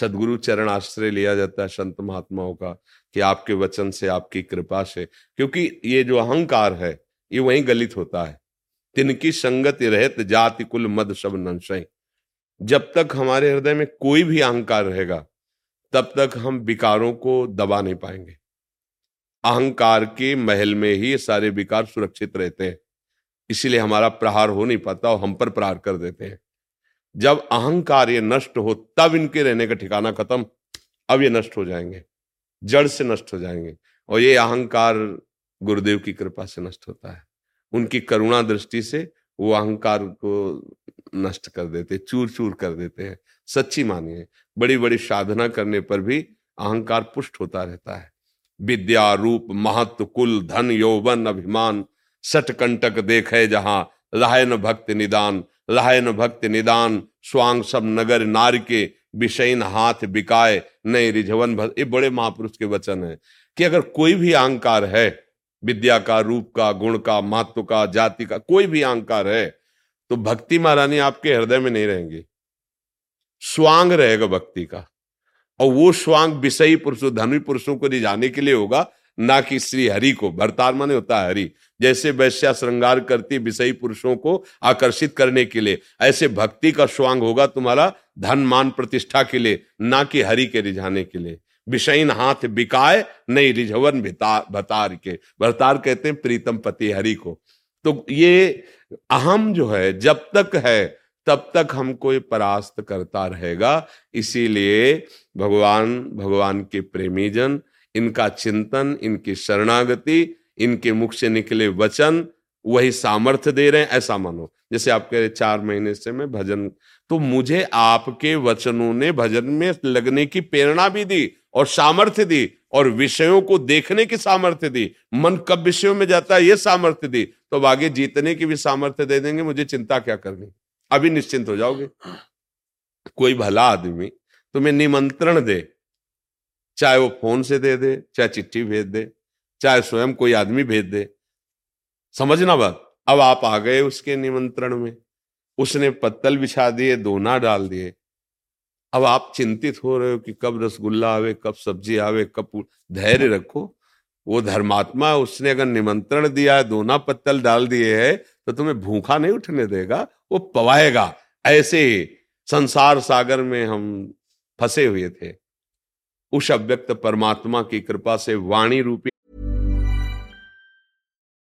सदगुरु चरण आश्रय लिया जाता है संत महात्माओं का, कि आपके वचन से, आपकी कृपा से, क्योंकि ये जो अहंकार है ये वहीं गलित होता है। तिनकी संगति रहत जाति कुल मद सब नंशय। जब तक हमारे हृदय में कोई भी अहंकार रहेगा तब तक हम विकारों को दबा नहीं पाएंगे। अहंकार के महल में ही ये सारे विकार सुरक्षित रहते हैं, इसीलिए हमारा प्रहार हो नहीं पाता और हम पर प्रहार कर देते हैं। जब अहंकार ये नष्ट हो तब इनके रहने का ठिकाना खत्म। अब ये नष्ट हो जाएंगे, जड़ से नष्ट हो जाएंगे। और ये अहंकार गुरुदेव की कृपा से नष्ट होता है, उनकी करुणा दृष्टि से वो अहंकार को नष्ट कर देते, चूर चूर कर देते हैं। सच्ची मानिए, बड़ी बड़ी साधना करने पर भी अहंकार पुष्ट होता रहता है। विद्या रूप महत्व कुल धन यौवन अभिमान सटकंटक देखे जहां लायन भक्त निदान। लायन भक्त निदान स्वांग सब नगर नार के विषयन हाथ बिकाए नहीं रिझवन भक्त। ये बड़े महापुरुष के वचन है कि अगर कोई भी अहंकार है, विद्या का, रूप का, गुण का, महत्व का, जाति का, कोई भी अहंकार है तो भक्ति महारानी आपके हृदय में नहीं रहेंगी, स्वांग रहेगा भक्ति का। और वो स्वांग विषयी पुरुषों, धनवी पुरुषों को रिझाने के लिए होगा, ना कि श्री हरि को। भरतार माने होता है हरि। जैसे वैश्या श्रृंगार करती विषयी पुरुषों को आकर्षित करने के लिए, ऐसे भक्ति का स्वांग होगा तुम्हारा धन मान प्रतिष्ठा के लिए, ना कि हरि के रिझाने के लिए। विषयीन हाथ बिकाए नहीं रिझवन भतार के। भरतार कहते हैं प्रीतम पति हरि को। तो ये अहम जो है जब तक है तब तक हमको ये परास्त करता रहेगा। इसीलिए भगवान, भगवान के प्रेमीजन, इनका चिंतन, इनकी शरणागति, इनके मुख से निकले वचन वही सामर्थ्य दे रहे हैं, ऐसा मानो। जैसे आप कह रहे चार महीने से मैं भजन, तो मुझे आपके वचनों ने भजन में लगने की प्रेरणा भी दी और सामर्थ्य दी, और विषयों को देखने की सामर्थ्य दी। मन कब विषयों में जाता है ये सामर्थ्य दी, तो अब आगे जीतने की भी सामर्थ्य दे देंगे। मुझे चिंता क्या करनी, अभी निश्चिंत हो जाओगे। कोई भला आदमी तुम्हें निमंत्रण दे, चाहे वो फोन से दे दे, चाहे चिट्ठी भेज दे, चाहे स्वयं कोई आदमी भेज दे, समझना बात। अब आप आ गए उसके निमंत्रण में, उसने पत्तल बिछा दिए, दोना डाल दिए। अब आप चिंतित हो रहे हो कि कब रसगुल्ला आवे, कब सब्जी आवे, कब। धैर्य रखो, वो धर्मात्मा, उसने अगर निमंत्रण दिया है, दोना पत्तल डाल दिए है, तो तुम्हें भूखा नहीं उठने देगा, वो पवाएगा। ऐसे ही संसार सागर में हम फंसे हुए थे, उस अव्यक्त परमात्मा की कृपा से वाणी रूपी।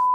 f-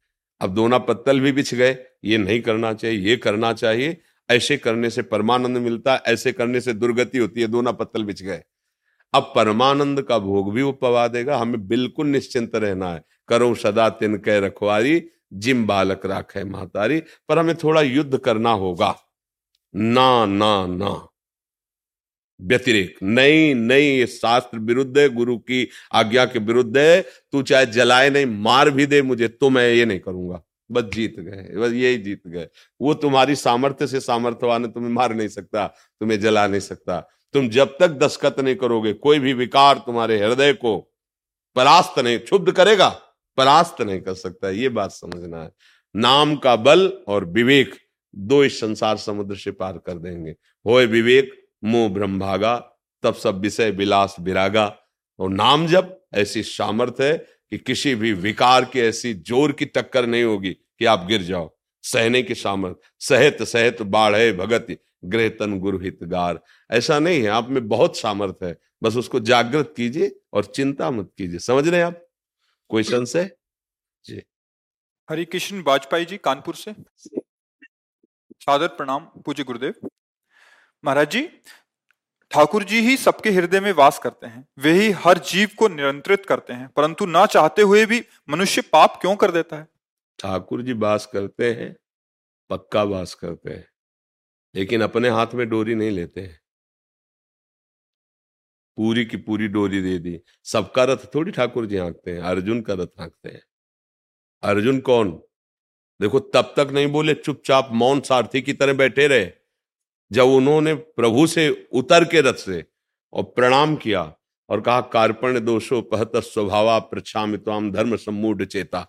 अब दोना पत्तल भी बिछ गए, ये नहीं करना चाहिए, ये करना चाहिए, ऐसे करने से परमानंद मिलता है, ऐसे करने से दुर्गति होती है, दोना पत्तल बिछ गए. अब परमानंद का भोग भी वो पवा देगा. हमें बिल्कुल निश्चिंत रहना है. करो सदा तिनके रखवारी, जिम बालक राखे महतारी. पर हमें थोड़ा युद्ध करना होगा. ना ना ना व्यतिरेक नहीं नहीं, ये शास्त्र विरुद्ध है, गुरु की आज्ञा के विरुद्ध है. तू चाहे जलाए नहीं, मार भी दे मुझे, तो मैं ये नहीं करूंगा. बस जीत गए, बस यही जीत गए. वो तुम्हारी सामर्थ्य से सामर्थ्यवान है, तुम्हें मार नहीं सकता, तुम्हें जला नहीं सकता. तुम जब तक दस्खत नहीं करोगे, कोई भी विकार तुम्हारे हृदय को परास्त नहीं, क्षुब्ध करेगा, परास्त नहीं कर सकता. ये बात समझना है. नाम का बल और विवेक दो इस संसार समुद्र से पार कर देंगे. होए विवेक मोह भ्रम भागा, तब सब विषय विलास विरागा. और नाम जप ऐसी सामर्थ है कि किसी भी विकार के ऐसी जोर की टक्कर नहीं होगी कि आप गिर जाओ. सहने की सामर्थ, सहत सहत बाढ़े भगत ग्रहतन गुरु हितगार. ऐसा नहीं है, आप में बहुत सामर्थ है, बस उसको जागृत कीजिए और चिंता मत कीजिए. समझ रहे हैं आप? कोई संशय जी? हरि कृष्ण वाजपेयी जी कानपुर से. सादर प्रणाम पूज्य गुरुदेव महाराज जी. ठाकुर जी ही सबके हृदय में वास करते हैं, वे ही हर जीव को नियंत्रित करते हैं, परंतु ना चाहते हुए भी मनुष्य पाप क्यों कर देता है? ठाकुर जी वास करते हैं, पक्का वास करते हैं, लेकिन अपने हाथ में डोरी नहीं लेते हैं. पूरी की पूरी डोरी दे दी. सबका रथ थोड़ी ठाकुर जी हाँकते हैं, अर्जुन का रथ हाँकते हैं. अर्जुन कौन? देखो, तब तक नहीं बोले, चुपचाप मौन सारथी की तरह बैठे रहे जब उन्होंने प्रभु से उतर के रथ से और प्रणाम किया और कहा, कार्पण्य दोषो पहत स्वभावा प्रच्छामि त्वाम धर्म सम्मूढ़ चेता.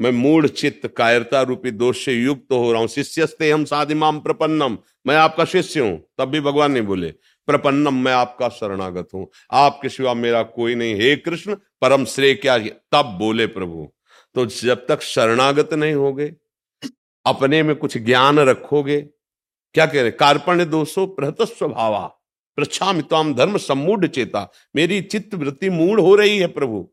मैं मूढ़ चित्त कायरता रूपी दोष से युक्त तो हो रहा हूं. शिष्यस्ते हम साधिमाम प्रपन्नम, मैं आपका शिष्य हूं. तब भी भगवान नहीं बोले प्रपन्नम, मैं आपका शरणागत हूं, आपके सिवा मेरा कोई नहीं. हे कृष्ण परम श्रेय क्या, तब बोले प्रभु. तो जब तक शरणागत नहीं होगे, अपने में कुछ ज्ञान रखोगे, क्या कह रहे, कार्पण्य दोषो प्रहत स्वभावा प्रच्छामि त्वाम धर्म सम्मूढ़ चेता. मेरी चित्त वृत्ति मूढ़ हो रही है प्रभु,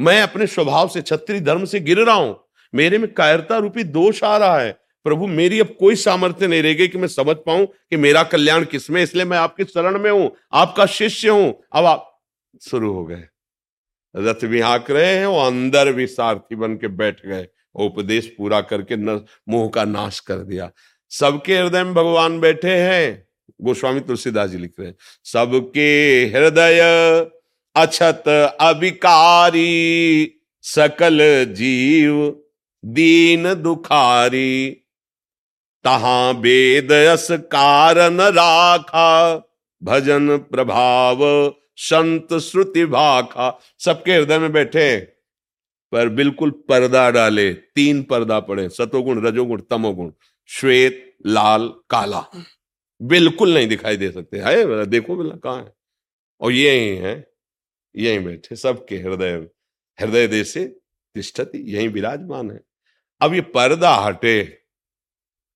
मैं अपने स्वभाव से क्षत्रिय धर्म से गिर रहा हूं, मेरे में कायरता रूपी दोष आ रहा है प्रभु. मेरी अब कोई सामर्थ्य नहीं रह गई कि मैं समझ पाऊं कि मेरा कल्याण किसमें, इसलिए मैं आपके शरण में हूं, आपका शिष्य हूं. अब आप शुरू हो गए, रथ भी हाँक रहे हैं और अंदर भी सारथी बन के बैठ गए. उपदेश पूरा करके न, मोह का नाश कर दिया. सबके हृदय में भगवान बैठे हैं. गोस्वामी तुलसीदास जी लिख रहे हैं, सबके हृदय अछत अभिकारी, सकल जीव दीन दुखारी, तहां वेद यस कारण राखा, भजन प्रभाव संत श्रुति भाखा. सबके हृदय में बैठे पर बिल्कुल पर्दा डाले, तीन पर्दा पड़े, सतोगुण रजोगुण तमोगुण, श्वेत लाल काला, बिल्कुल नहीं दिखाई दे सकते. है देखो बोला कहाँ है, और यही है, यही बैठे सबके हृदय, हृदय देशे तिष्ठति, यही विराजमान है. अब ये पर्दा हटे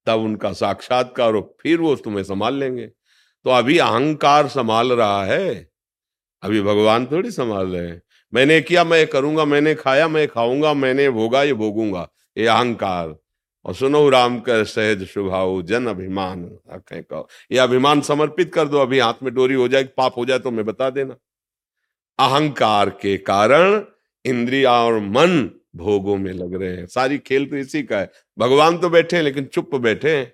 तब उनका साक्षात्कार हो, फिर वो तुम्हें संभाल लेंगे. तो अभी अहंकार संभाल रहा है, अभी भगवान थोड़ी संभाल रहे हैं. मैंने किया मैं करूंगा, मैंने खाया मैं खाऊंगा, मैंने भोगा ये भोगूंगा, ये अहंकार. और सुनो, राम कर सहज स्वभाव जन अभिमान, ये अभिमान समर्पित कर दो. अभी हाथ में डोरी हो जाए, पाप हो जाए तो मैं बता देना. अहंकार के कारण इंद्रिया और मन भोगों में लग रहे हैं. सारी खेल तो इसी का है. भगवान तो बैठे हैं लेकिन चुप बैठे हैं.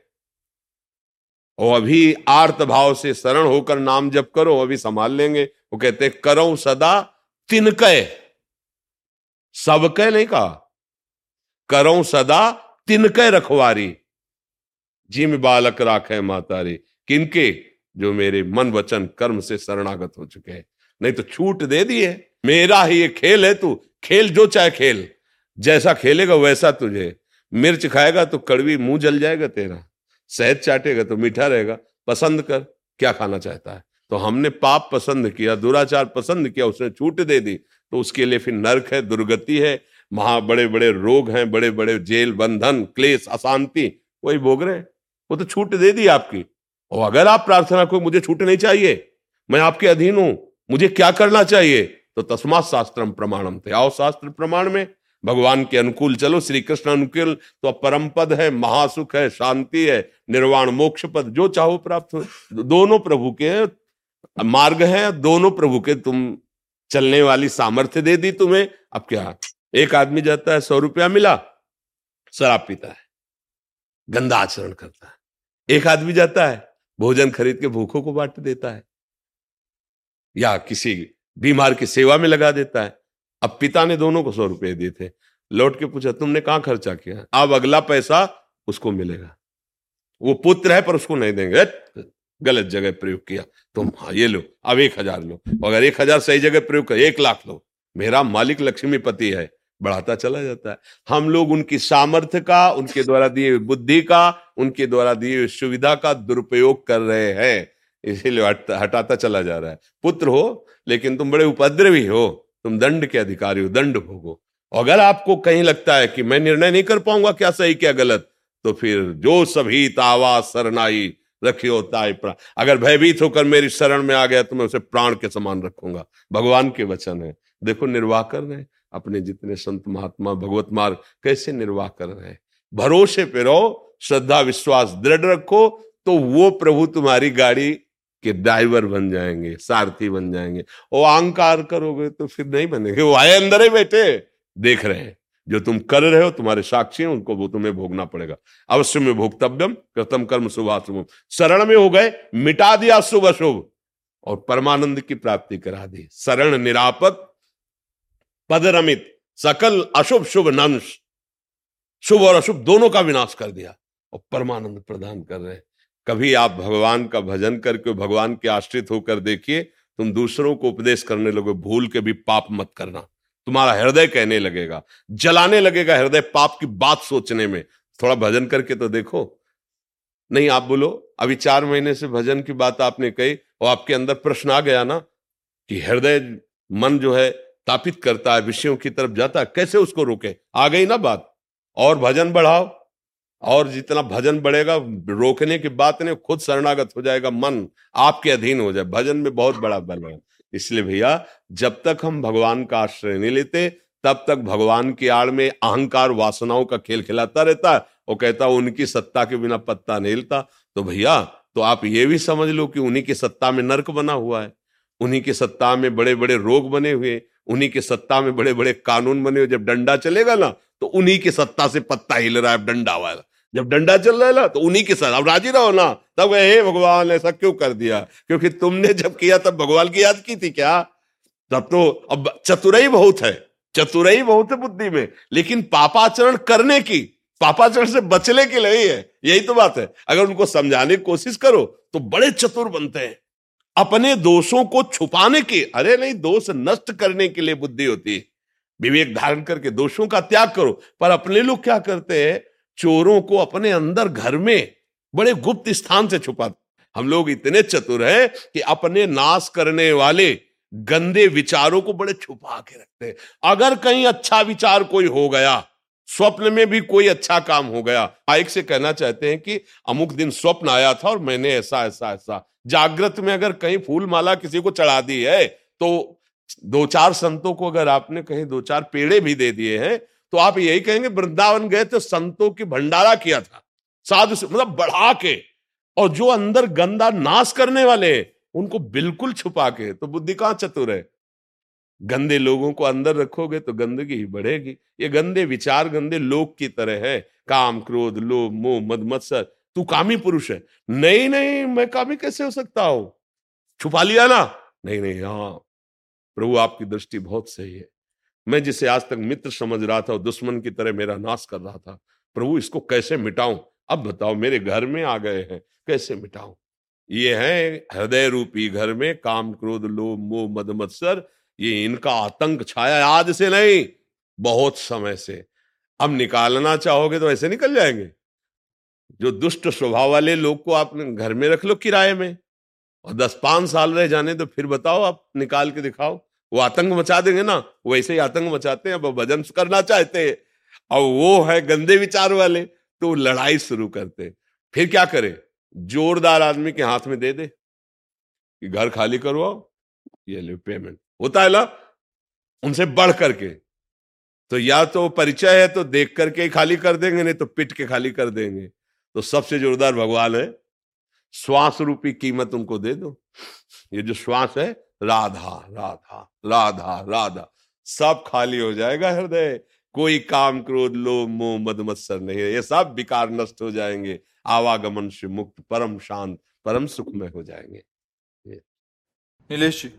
और अभी आर्त भाव से शरण होकर नाम जप करो, अभी संभाल लेंगे. वो कहते करो सदा तिनके, सबके नहीं कहा, करो सदा तिनके रखवारी, जिम बालक राखे मातारी. किनके? जो मेरे मन वचन कर्म से शरणागत हो चुके हैं. नहीं तो छूट दे दी है। मेरा ही ये खेल है, तू खेल जो चाहे खेल, जैसा खेलेगा वैसा तुझे। मिर्च खाएगा तो कड़वी, मुंह जल जाएगा तेरा, शहद चाटेगा तो मीठा रहेगा, पसंद कर क्या खाना चाहता है। तो हमने पाप पसंद किया, दुराचार पसंद किया, उसने छूट दे दी तो उसके लिए फिर नरक है, दुर्गति है, महा बड़े बड़े रोग हैं, बड़े बड़े जेल, बंधन, क्लेश, अशांति, वही भोग रहे। वो तो छूट दे दी आपकी। और अगर आप प्रार्थना को मुझे छूट नहीं चाहिए, मैं आपके अधीन हूं, मुझे क्या करना चाहिए, तो तस्मात् शास्त्रम प्रमाणम थे, आओ शास्त्र प्रमाण में भगवान के अनुकूल चलो। श्री कृष्ण अनुकूल तो परम पद है, महासुख है, शांति है, निर्वाण मोक्ष पद, जो चाहो प्राप्त हो। दोनों प्रभु के मार्ग है, दोनों प्रभु के तुम चलने वाली सामर्थ्य दे दी तुम्हें। अब क्या, एक आदमी जाता है, सौ रुपया मिला, शराब पीता है, गंदा आचरण करता है। एक आदमी जाता है, भोजन खरीद के भूखों को बांट देता है या किसी बीमार की सेवा में लगा देता है। अब पिता ने दोनों को सौ रुपये दिए थे, लौट के पूछा तुमने कहाँ खर्चा किया। अब अगला पैसा उसको मिलेगा, वो पुत्र है पर उसको नहीं देंगे, गलत जगह प्रयोग किया तुम, हाँ ये लो, अब एक हजार लो, अगर एक हजार सही जगह प्रयोग कर एक लाख लो। मेरा मालिक लक्ष्मीपति है, बढ़ाता चला जाता है। हम लोग उनकी सामर्थ्य का, उनके द्वारा दिए हुए बुद्धि का, उनके द्वारा दिए हुए सुविधा का दुरुपयोग कर रहे हैं, इसीलिए हटाता चला जा रहा है। पुत्र हो लेकिन तुम बड़े उपद्रवी हो, तुम दंड के अधिकारी हो, दंड भोगो। अगर आपको कहीं लगता है कि मैं निर्णय नहीं कर पाऊंगा क्या सही क्या गलत, तो फिर जो सभी तावा सरनाई रखियो ताय प्राण, अगर भयभीत होकर मेरी शरण में आ गया तो मैं उसे प्राण के समान रखूंगा, भगवान के वचन है। देखो निर्वाह कर रहे हैं अपने जितने संत महात्मा, भगवत मार्ग कैसे निर्वाह कर रहे हैं। भरोसे पे रहो, श्रद्धा विश्वास दृढ़ रखो, तो वो प्रभु तुम्हारी गाड़ी के ड्राइवर बन जाएंगे, सारथी बन जाएंगे। वो अहंकार करोगे तो फिर नहीं बनेंगे, वो आए अंदर ही बैठे देख रहे हैं, जो तुम कर रहे हो तुम्हारे साक्षी हैं, उनको वो तुम्हें भोगना पड़ेगा। अवश्य में भोक्तव्यम कृतम कर्म शुभाशुभम, शरण में हो गए, मिटा दिया शुभ अशुभ और परमानंद की प्राप्ति करा दी। शरण निरापद पदरमित, सकल अशुभ शुभ नंश, शुभ और अशुभ दोनों का विनाश कर दिया और परमानंद प्रदान कर रहे हैं। कभी आप भगवान का भजन करके भगवान के आश्रित होकर देखिए, तुम दूसरों को उपदेश करने लगोगे, भूल के भी पाप मत करना, तुम्हारा हृदय कहने लगेगा, जलाने लगेगा हृदय पाप की बात सोचने में। थोड़ा भजन करके तो देखो। नहीं आप बोलो, अभी चार महीने से भजन की बात आपने कही और आपके अंदर प्रश्न आ गया ना कि हृदय मन जो है तापित करता है, विषयों की तरफ जाता है, कैसे उसको रोके। आ गई ना बात, और भजन बढ़ाओ, और जितना भजन बढ़ेगा रोकने की बात नहीं, खुद शरणागत हो जाएगा, मन आपके अधीन हो जाए। भजन में बहुत बड़ा बल है। इसलिए भैया जब तक हम भगवान का आश्रय नहीं लेते तब तक भगवान की आड़ में अहंकार वासनाओं का खेल खिलाता रहता है और कहता उनकी सत्ता के बिना पत्ता नहीं हिलता। तो भैया तो आप ये भी समझ लो कि उन्हीं की सत्ता में नर्क बना हुआ है, उन्हीं की सत्ता में बड़े बड़े रोग बने हुए, उन्हीं के सत्ता में बड़े बड़े कानून बने हुए। जब डंडा चलेगा ना तो उन्हीं के सत्ता से पत्ता हिल रहा है डंडा वाला, जब डंडा चल रहा है ना तो उन्हीं के साथ अब राजी रहो ना। तब हे भगवान ऐसा क्यों कर दिया, क्योंकि तुमने जब किया तब भगवान की याद की थी क्या। तब तो अब चतुराई बहुत है, चतुराई बहुत है बुद्धि में, लेकिन पापाचरण करने की, पापाचरण से बचने के लिए ही है। यही तो बात है। अगर उनको समझाने की कोशिश करो तो बड़े चतुर बनते हैं, अपने दोषों को छुपाने की, अरे नहीं दोष नष्ट करने के लिए बुद्धि होती है। विवेक धारण करके दोषों का त्याग करो। पर अपने लोग क्या करते हैं, चोरों को अपने अंदर घर में बड़े गुप्त स्थान से छुपाते। हम लोग इतने चतुर हैं कि अपने नाश करने वाले गंदे विचारों को बड़े छुपा के रखते हैं। अगर कहीं अच्छा विचार कोई हो गया, स्वप्न में भी कोई अच्छा काम हो गया, एक से कहना चाहते हैं कि अमुक दिन स्वप्न आया था और मैंने ऐसा ऐसा ऐसा। जागृत में अगर कहीं फूल माला किसी को चढ़ा दी है, तो दो चार संतों को अगर आपने कहीं दो चार पेड़े भी दे दिए हैं, तो आप यही कहेंगे वृंदावन गए तो संतों की भंडारा किया था, साधु से मतलब बढ़ा के। और जो अंदर गंदा नाश करने वाले उनको बिल्कुल छुपा के। तो बुद्धि कहाँ चतुर है। गंदे लोगों को अंदर रखोगे तो गंदगी ही बढ़ेगी। ये गंदे विचार गंदे लोग की तरह है, काम क्रोध लोभ मोह मद मत्सर। तू कामी पुरुष है, नहीं नहीं मैं कामी कैसे हो सकता हूं, छुपा लिया ना। नहीं नहीं हाँ प्रभु आपकी दृष्टि बहुत सही है, मैं जिसे आज तक मित्र समझ रहा था और दुश्मन की तरह मेरा नाश कर रहा था, प्रभु इसको कैसे मिटाऊं। अब बताओ मेरे घर में आ गए हैं, कैसे मिटाऊं। ये हैं हृदय रूपी घर में काम, क्रोध, लोभ, मोह, मद, मत्सर, ये इनका आतंक छाया आज से नहीं बहुत समय से। अब निकालना चाहोगे तो ऐसे निकल जाएंगे। जो दुष्ट स्वभाव वाले लोग को आप घर में रख लो किराए में और दस पांच साल रह जाने तो फिर बताओ, आप निकाल के दिखाओ, वो आतंक मचा देंगे ना। वैसे ही आतंक मचाते हैं, अब भजन करना चाहते हैं और वो है गंदे विचार वाले, तो लड़ाई शुरू करते हैं। फिर क्या करें, जोरदार आदमी के हाथ में दे दे कि घर खाली करवाओ, ये ले पेमेंट, होता है ना उनसे बढ़ करके। तो या तो परिचय है तो देख करके ही खाली कर देंगे, नहीं तो पिट के खाली कर देंगे। तो सबसे जोरदार भगवान है, श्वास रूपी कीमत उनको दे दो। ये जो श्वास है, राधा राधा राधा राधा, सब खाली हो जाएगा हृदय। कोई काम, क्रोध, लोभ, मोह, मद, मत्सर नहीं है। ये सब विकार नष्ट हो जाएंगे, आवागमन से मुक्त, परम शांत, परम सुख में हो जाएंगे। निलेश जी,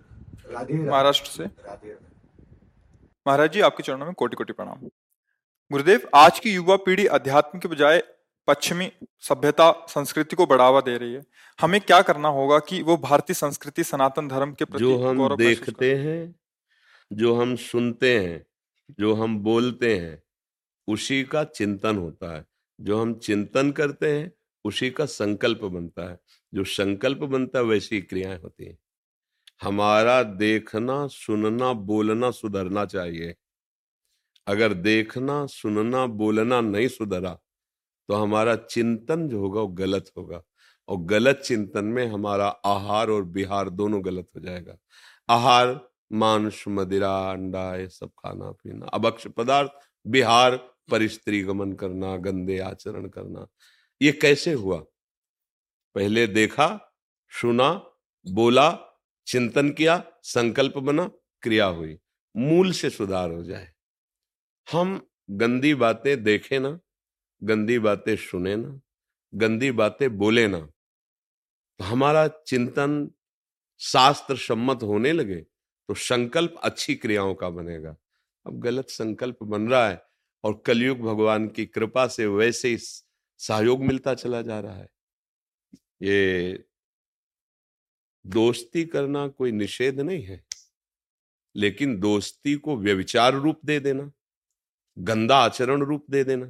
महाराष्ट्र से, महाराज जी आपके चरणों में कोटि कोटि प्रणाम। गुरुदेव, आज की युवा पीढ़ी अध्यात्म के बजाय पश्चिमी सभ्यता संस्कृति को बढ़ावा दे रही है। हमें क्या करना होगा कि वो भारतीय संस्कृति, सनातन धर्म के प्रति, जो हम देखते हैं, जो हम सुनते हैं, जो हम बोलते हैं, उसी का चिंतन होता है। जो हम चिंतन करते हैं उसी का संकल्प बनता है, जो संकल्प बनता है वैसी क्रियाएं होती हैं। हमारा देखना, सुनना, बोलना सुधरना चाहिए। अगर देखना, सुनना, बोलना नहीं सुधरा तो हमारा चिंतन जो होगा वो गलत होगा, और गलत चिंतन में हमारा आहार और विहार दोनों गलत हो जाएगा। आहार मांस, मदिरा, अंडा, ये सब खाना पीना, अभक्ष पदार्थ, विहार परिस्त्री गमन करना, गंदे आचरण करना। ये कैसे हुआ? पहले देखा, सुना, बोला, चिंतन किया, संकल्प बना, क्रिया हुई। मूल से सुधार हो जाए। हम गंदी बातें देखे ना, गंदी बातें सुने ना, गंदी बातें बोले ना, तो हमारा चिंतन शास्त्र सम्मत होने लगे तो संकल्प अच्छी क्रियाओं का बनेगा। अब गलत संकल्प बन रहा है और कलयुग भगवान की कृपा से वैसे ही सहयोग मिलता चला जा रहा है। ये दोस्ती करना कोई निषेध नहीं है, लेकिन दोस्ती को व्यभिचार रूप दे देना, गंदा आचरण रूप दे देना,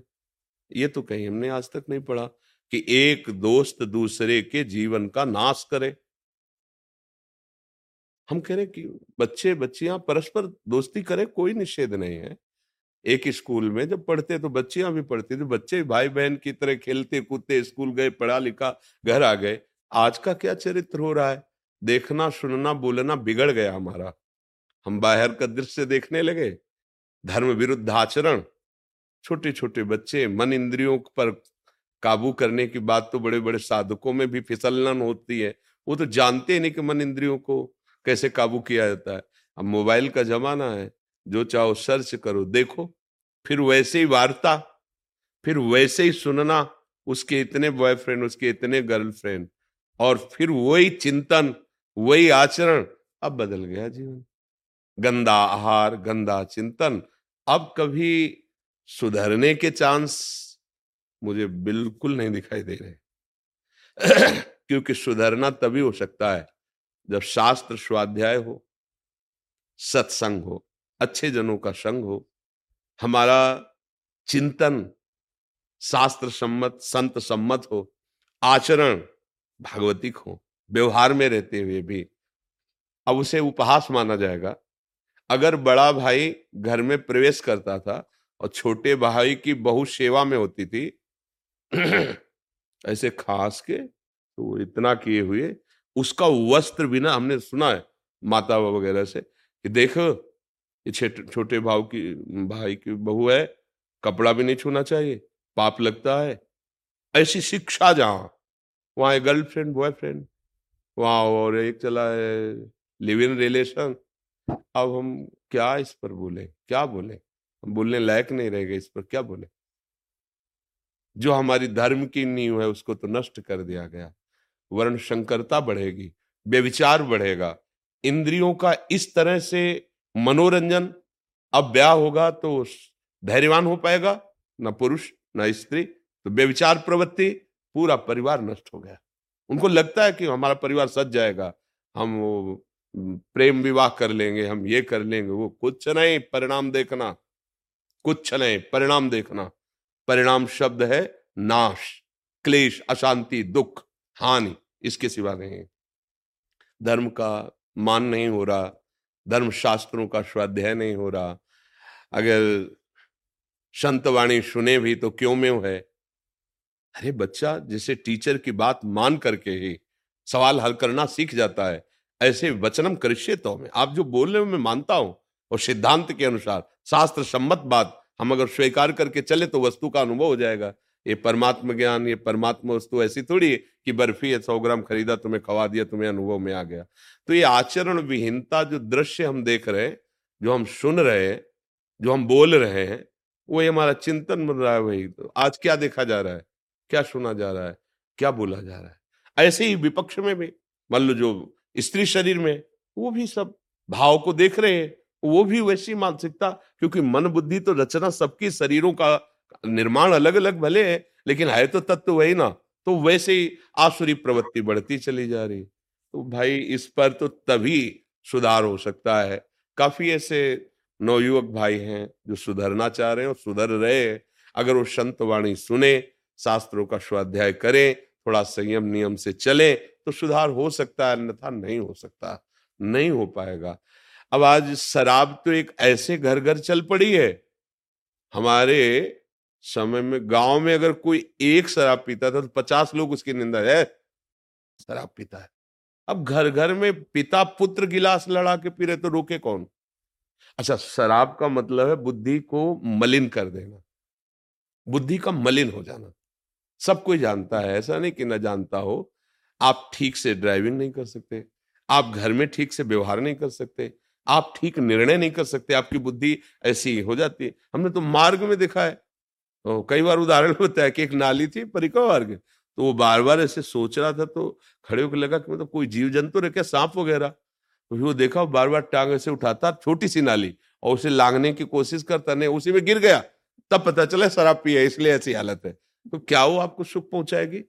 ये तो कहीं हमने आज तक नहीं पढ़ा कि एक दोस्त दूसरे के जीवन का नाश करे। हम कह रहे कि बच्चे बच्चियां परस्पर दोस्ती करें, कोई निषेध नहीं है। एक स्कूल में जब पढ़ते तो बच्चियां भी पढ़ती थी, बच्चे भाई बहन की तरह खेलते कूदते, स्कूल गए, पढ़ा लिखा, घर आ गए। आज का क्या चरित्र हो रहा है? देखना, सुनना, बोलना बिगड़ गया हमारा। हम बाहर का दृश्य देखने लगे, धर्म विरुद्ध आचरण। छोटे छोटे बच्चे, मन इंद्रियों पर काबू करने की बात तो बड़े बड़े साधकों में भी फिसलन होती है, वो तो जानते ही नहीं कि मन इंद्रियों को कैसे काबू किया जाता है। अब मोबाइल का जमाना है, जो चाहो सर्च करो, देखो, फिर वैसे ही वार्ता, फिर वैसे ही सुनना, उसके इतने बॉयफ्रेंड, उसके इतने गर्लफ्रेंड, और फिर वही चिंतन, वही आचरण। अब बदल गया जीवन, गंदा आहार, गंदा चिंतन। अब कभी सुधरने के चांस मुझे बिल्कुल नहीं दिखाई दे रहे क्योंकि सुधरना तभी हो सकता है जब शास्त्र स्वाध्याय हो, सत्संग हो, अच्छे जनों का संग हो, हमारा चिंतन शास्त्र सम्मत, संत सम्मत हो, आचरण भागवतिक हो, व्यवहार में रहते हुए भी। अब उसे उपहास माना जाएगा। अगर बड़ा भाई घर में प्रवेश करता था और छोटे भाई की बहु सेवा में होती थी ऐसे खास के, तो वो इतना किए हुए, उसका वस्त्र बिना, हमने सुना है माता वगैरह से कि देखो ये छोटे भाव की भाई की बहू है, कपड़ा भी नहीं छूना चाहिए, पाप लगता है। ऐसी शिक्षा जहां वहां गर्लफ्रेंड, बॉयफ्रेंड, वहां और एक चला है लिव इन रिलेशन। अब हम क्या इस पर बोले, क्या बोले? हम बोलने लायक नहीं रह गए, इस पर क्या बोले? जो हमारी धर्म की नींव है उसको तो नष्ट कर दिया गया। वर्ण संकरता बढ़ेगी, व्यभिचार बढ़ेगा, इंद्रियों का इस तरह से मनोरंजन। अब ब्याह होगा तो धैर्यवान हो पाएगा ना पुरुष ना स्त्री, तो व्यभिचार प्रवृत्ति, पूरा परिवार नष्ट हो गया। उनको लगता है कि हमारा परिवार सज जाएगा, हम प्रेम विवाह कर लेंगे, हम ये कर लेंगे वो। कुछ नहीं, परिणाम देखना, कुछ नहीं, परिणाम देखना। परिणाम शब्द है नाश, क्लेश, अशांति, दुख, हानि, इसके सिवा नहीं। धर्म का मान नहीं हो रहा, धर्म शास्त्रों का स्वाध्याय नहीं हो रहा। अगर संतवाणी सुने भी तो क्यों में है। अरे बच्चा जैसे टीचर की बात मान करके ही सवाल हल करना सीख जाता है, ऐसे वचनम करिष्येतो में, आप जो बोल रहे हो मैं मानता हूं, और सिद्धांत के अनुसार शास्त्र सम्मत बात हम अगर स्वीकार करके चले तो वस्तु का अनुभव हो जाएगा। ये परमात्म ज्ञान, ये परमात्मा वस्तु ऐसी थोड़ी है कि बर्फी है, सौ ग्राम खरीदा, तुम्हें खवा दिया, तुम्हें अनुभव में आ गया। तो ये आचरण विहीनता जो दृश्य हम देख रहे हैं, जो हम सुन रहे हैं, जो हम बोल रहे हैं, वही हमारा चिंतन बन रहा है। वही तो आज क्या देखा जा रहा है, क्या सुना जा रहा है, क्या बोला जा रहा है। ऐसे ही विपक्ष में भी मान लो जो स्त्री शरीर में, वो भी सब भाव को देख रहे हैं, वो भी वैसी मानसिकता, क्योंकि मन बुद्धि तो रचना सबकी, शरीरों का निर्माण अलग अलग भले है लेकिन है तो तत्व वही ना। तो वैसे ही आसुरी प्रवृत्ति बढ़ती चली जा रही। तो भाई इस पर तो तभी सुधार हो सकता है। काफी ऐसे नवयुवक भाई हैं जो सुधरना चाह रहे हैं और सुधर रहे हैं। अगर वो संत वाणी सुने, शास्त्रों का स्वाध्याय करें, थोड़ा संयम नियम से चलें तो सुधार हो सकता है, अन्यथा नहीं हो सकता, नहीं हो पाएगा। अब आज शराब तो एक ऐसे घर घर चल पड़ी है। हमारे समय में गांव में अगर कोई एक शराब पीता था तो पचास लोग उसकी निंदा है, शराब पीता है। अब घर घर में पिता पुत्र गिलास लड़ा के पी रहे, तो रोके कौन। अच्छा, शराब का मतलब है बुद्धि को मलिन कर देना, बुद्धि का मलिन हो जाना। सब कोई जानता है, ऐसा नहीं कि ना जानता हो। आप ठीक से ड्राइविंग नहीं कर सकते, आप घर में ठीक से व्यवहार नहीं कर सकते, आप ठीक निर्णय नहीं कर सकते, आपकी बुद्धि ऐसी हो जाती है। हमने तो मार्ग में देखा है, तो कई बार उदाहरण होता है कि एक नाली थी परिका मार्ग, तो वो बार बार ऐसे सोच रहा था, तो खड़े होकर लगा कि मतलब तो कोई जीव जंतु रखे, सांप वगैरह। तो वो देखा बार बार टांग ऐसे उठाता, छोटी सी नाली, और उसे लांगने की कोशिश करता, नहीं उसी में गिर गया। तब पता चला शराब पी है, इसलिए ऐसी हालत है। तो क्या वो आपको सुख पहुंचाएगी।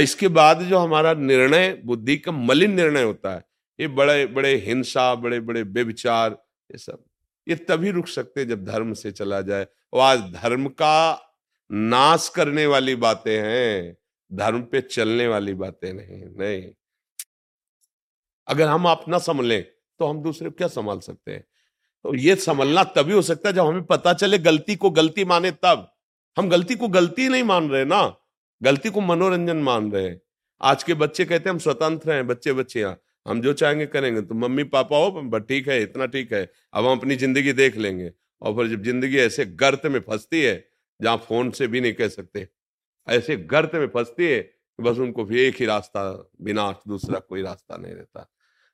इसके बाद जो हमारा निर्णय, बुद्धि का मलिन निर्णय होता है, ये बड़े बड़े हिंसा, बड़े बड़े बेविचार, ये सब ये तभी रुक सकते हैं जब धर्म से चला जाए। और आज धर्म का नाश करने वाली बातें हैं, धर्म पे चलने वाली बातें नहीं। नहीं, अगर हम आप ना संभलें तो हम दूसरे क्या संभाल सकते हैं। तो ये संभलना तभी हो सकता है जब हमें पता चले, गलती को गलती माने। तब हम गलती को गलती नहीं मान रहे ना, गलती को मनोरंजन मान रहे हैं। आज के बच्चे कहते हैं हम स्वतंत्र हैं, बच्चे बच्चियां, हम जो चाहेंगे करेंगे। तो मम्मी पापा हो, ठीक है इतना ठीक है, अब हम अपनी जिंदगी देख लेंगे। और फिर जब जिंदगी ऐसे गर्त में फंसती है, जहाँ फोन से भी नहीं कह सकते, ऐसे गर्त में फंसती है, बस उनको भी एक ही रास्ता, बिना दूसरा कोई रास्ता नहीं रहता।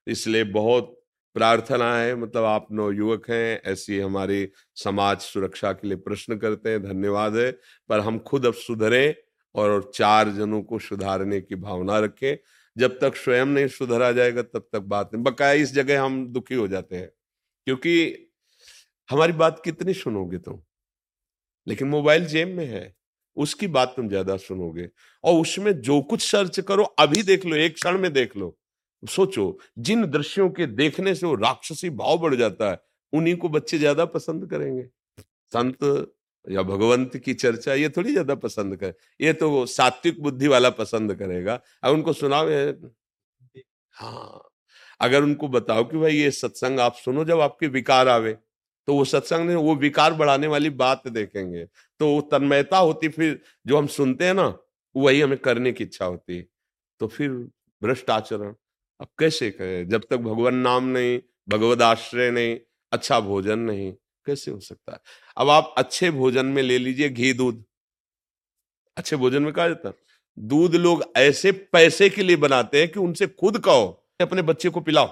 इसलिए बहुत प्रार्थना है, मतलब आप नवयुवक हैं, ऐसी हमारी समाज सुरक्षा के लिए प्रश्न करते हैं, धन्यवाद है। पर हम खुद अब सुधरें और चार जनों को सुधारने की भावना रखें। जब तक स्वयं नहीं सुधरा जाएगा तब तक बात नहीं। बकाया इस जगह हम दुखी हो जाते हैं, क्योंकि हमारी बात कितनी सुनोगे तुम, लेकिन मोबाइल जेब में है, उसकी बात तुम ज्यादा सुनोगे। और उसमें जो कुछ सर्च करो अभी देख लो, एक क्षण में देख लो। सोचो जिन दृश्यों के देखने से वो राक्षसी भाव बढ़ जाता है, उन्हीं को बच्चे ज्यादा पसंद करेंगे। संत या भगवंत की चर्चा ये थोड़ी ज्यादा पसंद करे, ये तो सात्विक बुद्धि वाला पसंद करेगा। अब उनको सुनाओ, हाँ अगर उनको बताओ कि भाई ये सत्संग आप सुनो जब आपके विकार आवे, तो वो सत्संग नहीं, वो विकार बढ़ाने वाली बात देखेंगे। तो वो तन्मयता होती, फिर जो हम सुनते हैं ना वही हमें करने की इच्छा होती। तो फिर भ्रष्ट आचरण अब कैसे करें, जब तक भगवान नाम नहीं, भगवद आश्रय नहीं, अच्छा भोजन नहीं, कैसे हो सकता है। अब आप अच्छे भोजन में ले लीजिए घी दूध, अच्छे भोजन में कहा जाता है। दूध लोग ऐसे पैसे के लिए बनाते हैं कि उनसे खुद कहो अपने बच्चे को पिलाओ,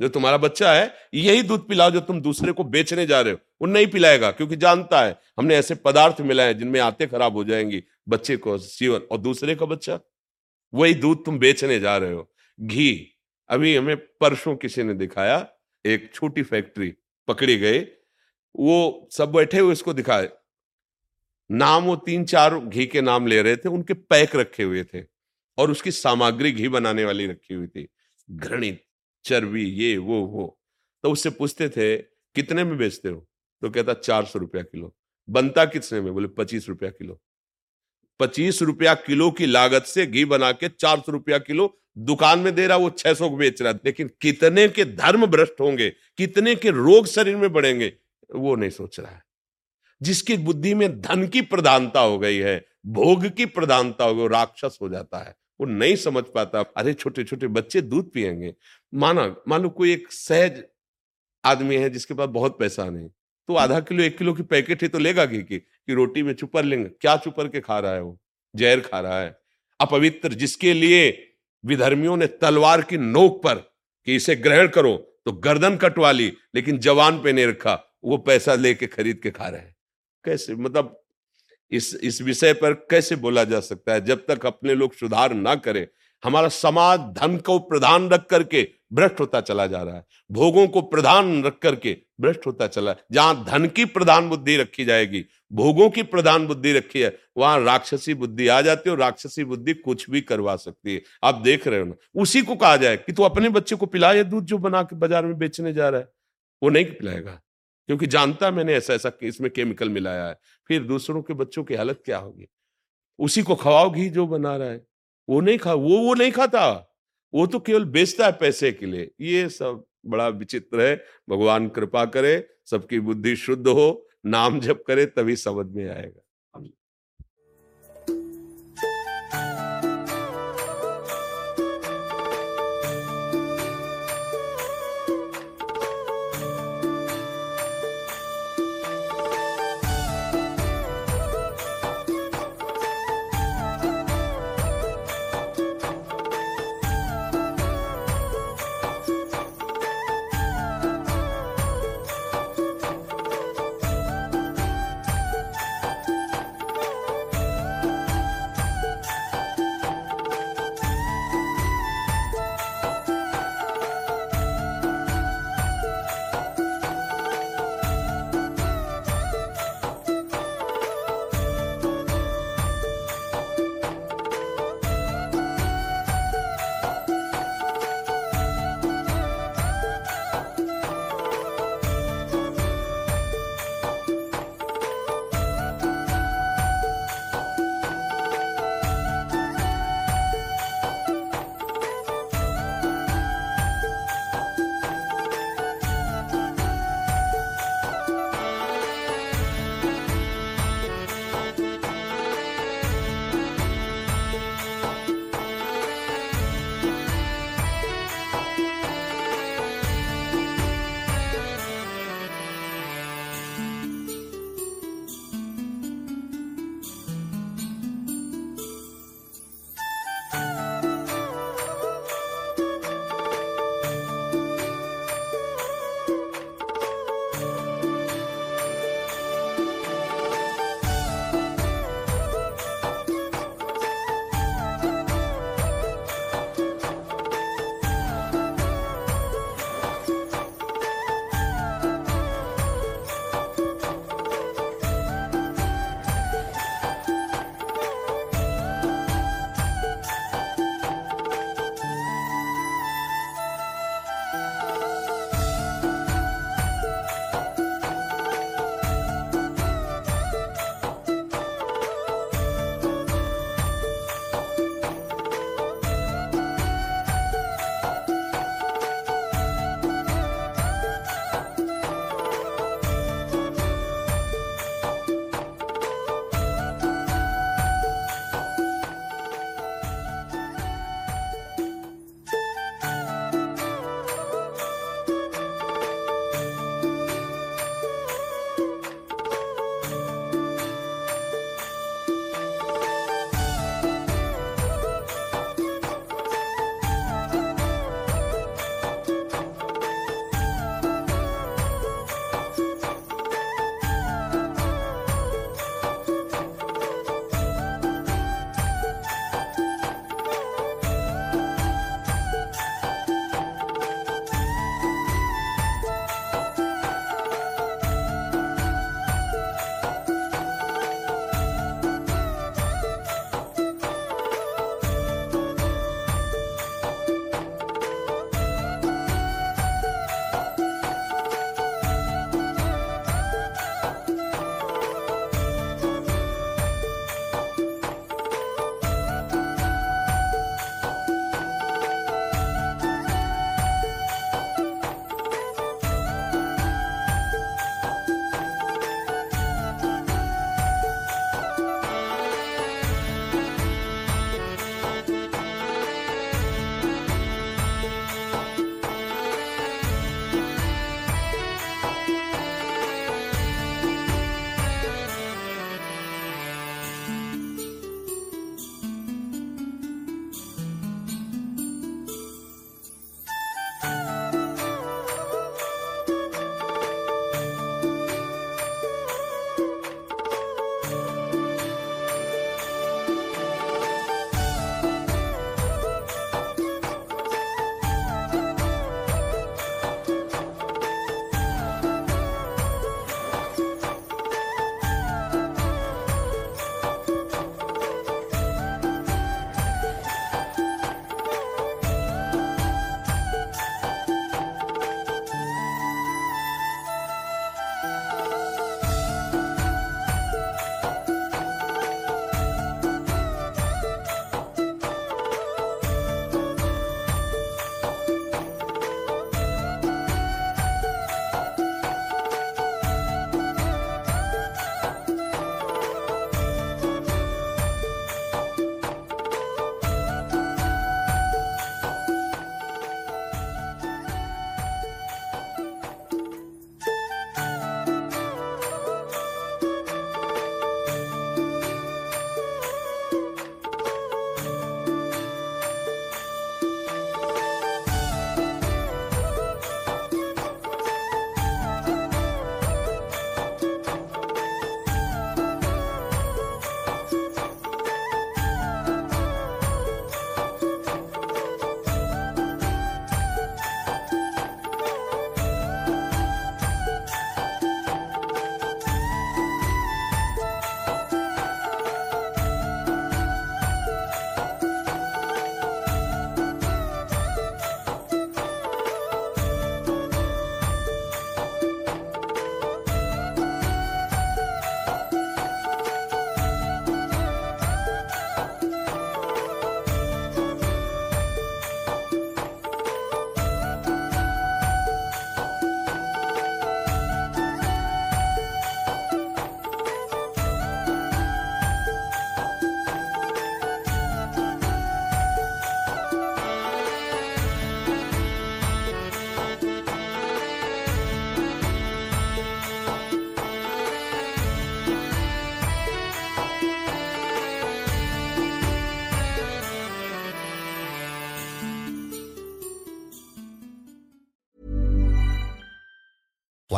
जो तुम्हारा बच्चा है यही दूध पिलाओ जो तुम दूसरे को बेचने जा रहे हो। वो नहीं पिलाएगा, क्योंकि जानता है हमने ऐसे पदार्थ मिलाए जिनमें आंतें खराब हो जाएंगी, बच्चे को जीवन। और दूसरे का बच्चा वही दूध तुम बेचने जा रहे हो, घी। अभी हमें परसों किसी ने दिखाया, एक छोटी फैक्ट्री पकड़ी गई, वो सब बैठे हुए इसको दिखाए, नाम वो तीन चार घी के नाम ले रहे थे, उनके पैक रखे हुए थे। और उसकी सामग्री घी बनाने वाली रखी हुई थी, घृणित चर्बी ये वो वो। तो उससे पूछते थे कितने में बेचते हो, तो कहता चार सौ रुपया किलो। बनता कितने में, बोले पच्चीस रुपया किलो। पच्चीस रुपया किलो की लागत से घी बना के चार सौ रुपया किलो दुकान में दे रहा, वो छह सौ को बेच रहा। लेकिन कितने के धर्म भ्रष्ट होंगे, कितने के रोग शरीर में बढ़ेंगे, वो नहीं सोच रहा है। जिसकी बुद्धि में धन की प्रधानता हो गई है, भोग की प्रधानता हो गई, वो राक्षस हो जाता है, वो नहीं समझ पाता। अरे छोटे छोटे बच्चे दूध पिएंगे, माना मान लो कोई एक सहज आदमी है जिसके पास बहुत पैसा नहीं, तो आधा किलो एक किलो की पैकेट ही तो लेगा घी की, कि रोटी में चुपर लेंगे। क्या चुपर के खा रहा है, वो जहर खा रहा है, अपवित्र। जिसके लिए विधर्मियों ने तलवार की नोक पर कि इसे ग्रहण करो तो गर्दन कटवा ली, लेकिन जवान पे नहीं रखा, वो पैसा लेके खरीद के खा रहे हैं। कैसे, मतलब इस इस विषय पर कैसे बोला जा सकता है। जब तक अपने लोग सुधार ना करें, हमारा समाज धन को प्रधान रख करके भ्रष्ट होता चला जा रहा है, भोगों को प्रधान रख करके भ्रष्ट होता चला। जहां धन की प्रधान बुद्धि रखी जाएगी, भोगों की प्रधान बुद्धि रखी है, वहां राक्षसी बुद्धि आ जाती है, और राक्षसी बुद्धि कुछ भी करवा सकती है। आप देख रहे हो ना, उसी को कहा जाए कि तू अपने बच्चे को पिला, ये दूध जो बना के बाजार में बेचने जा रहा है, वो नहीं पिलाएगा क्योंकि जानता मैंने ऐसा ऐसा इसमें केमिकल मिलाया है। फिर दूसरों के बच्चों की हालत क्या होगी। उसी को खवाओ घी जो बना रहा है, वो नहीं खा वो वो नहीं खाता, वो तो केवल बेचता है पैसे के लिए। ये सब बड़ा विचित्र है। भगवान कृपा करे, सबकी बुद्धि शुद्ध हो, नाम जप करे, तभी समझ में आएगा।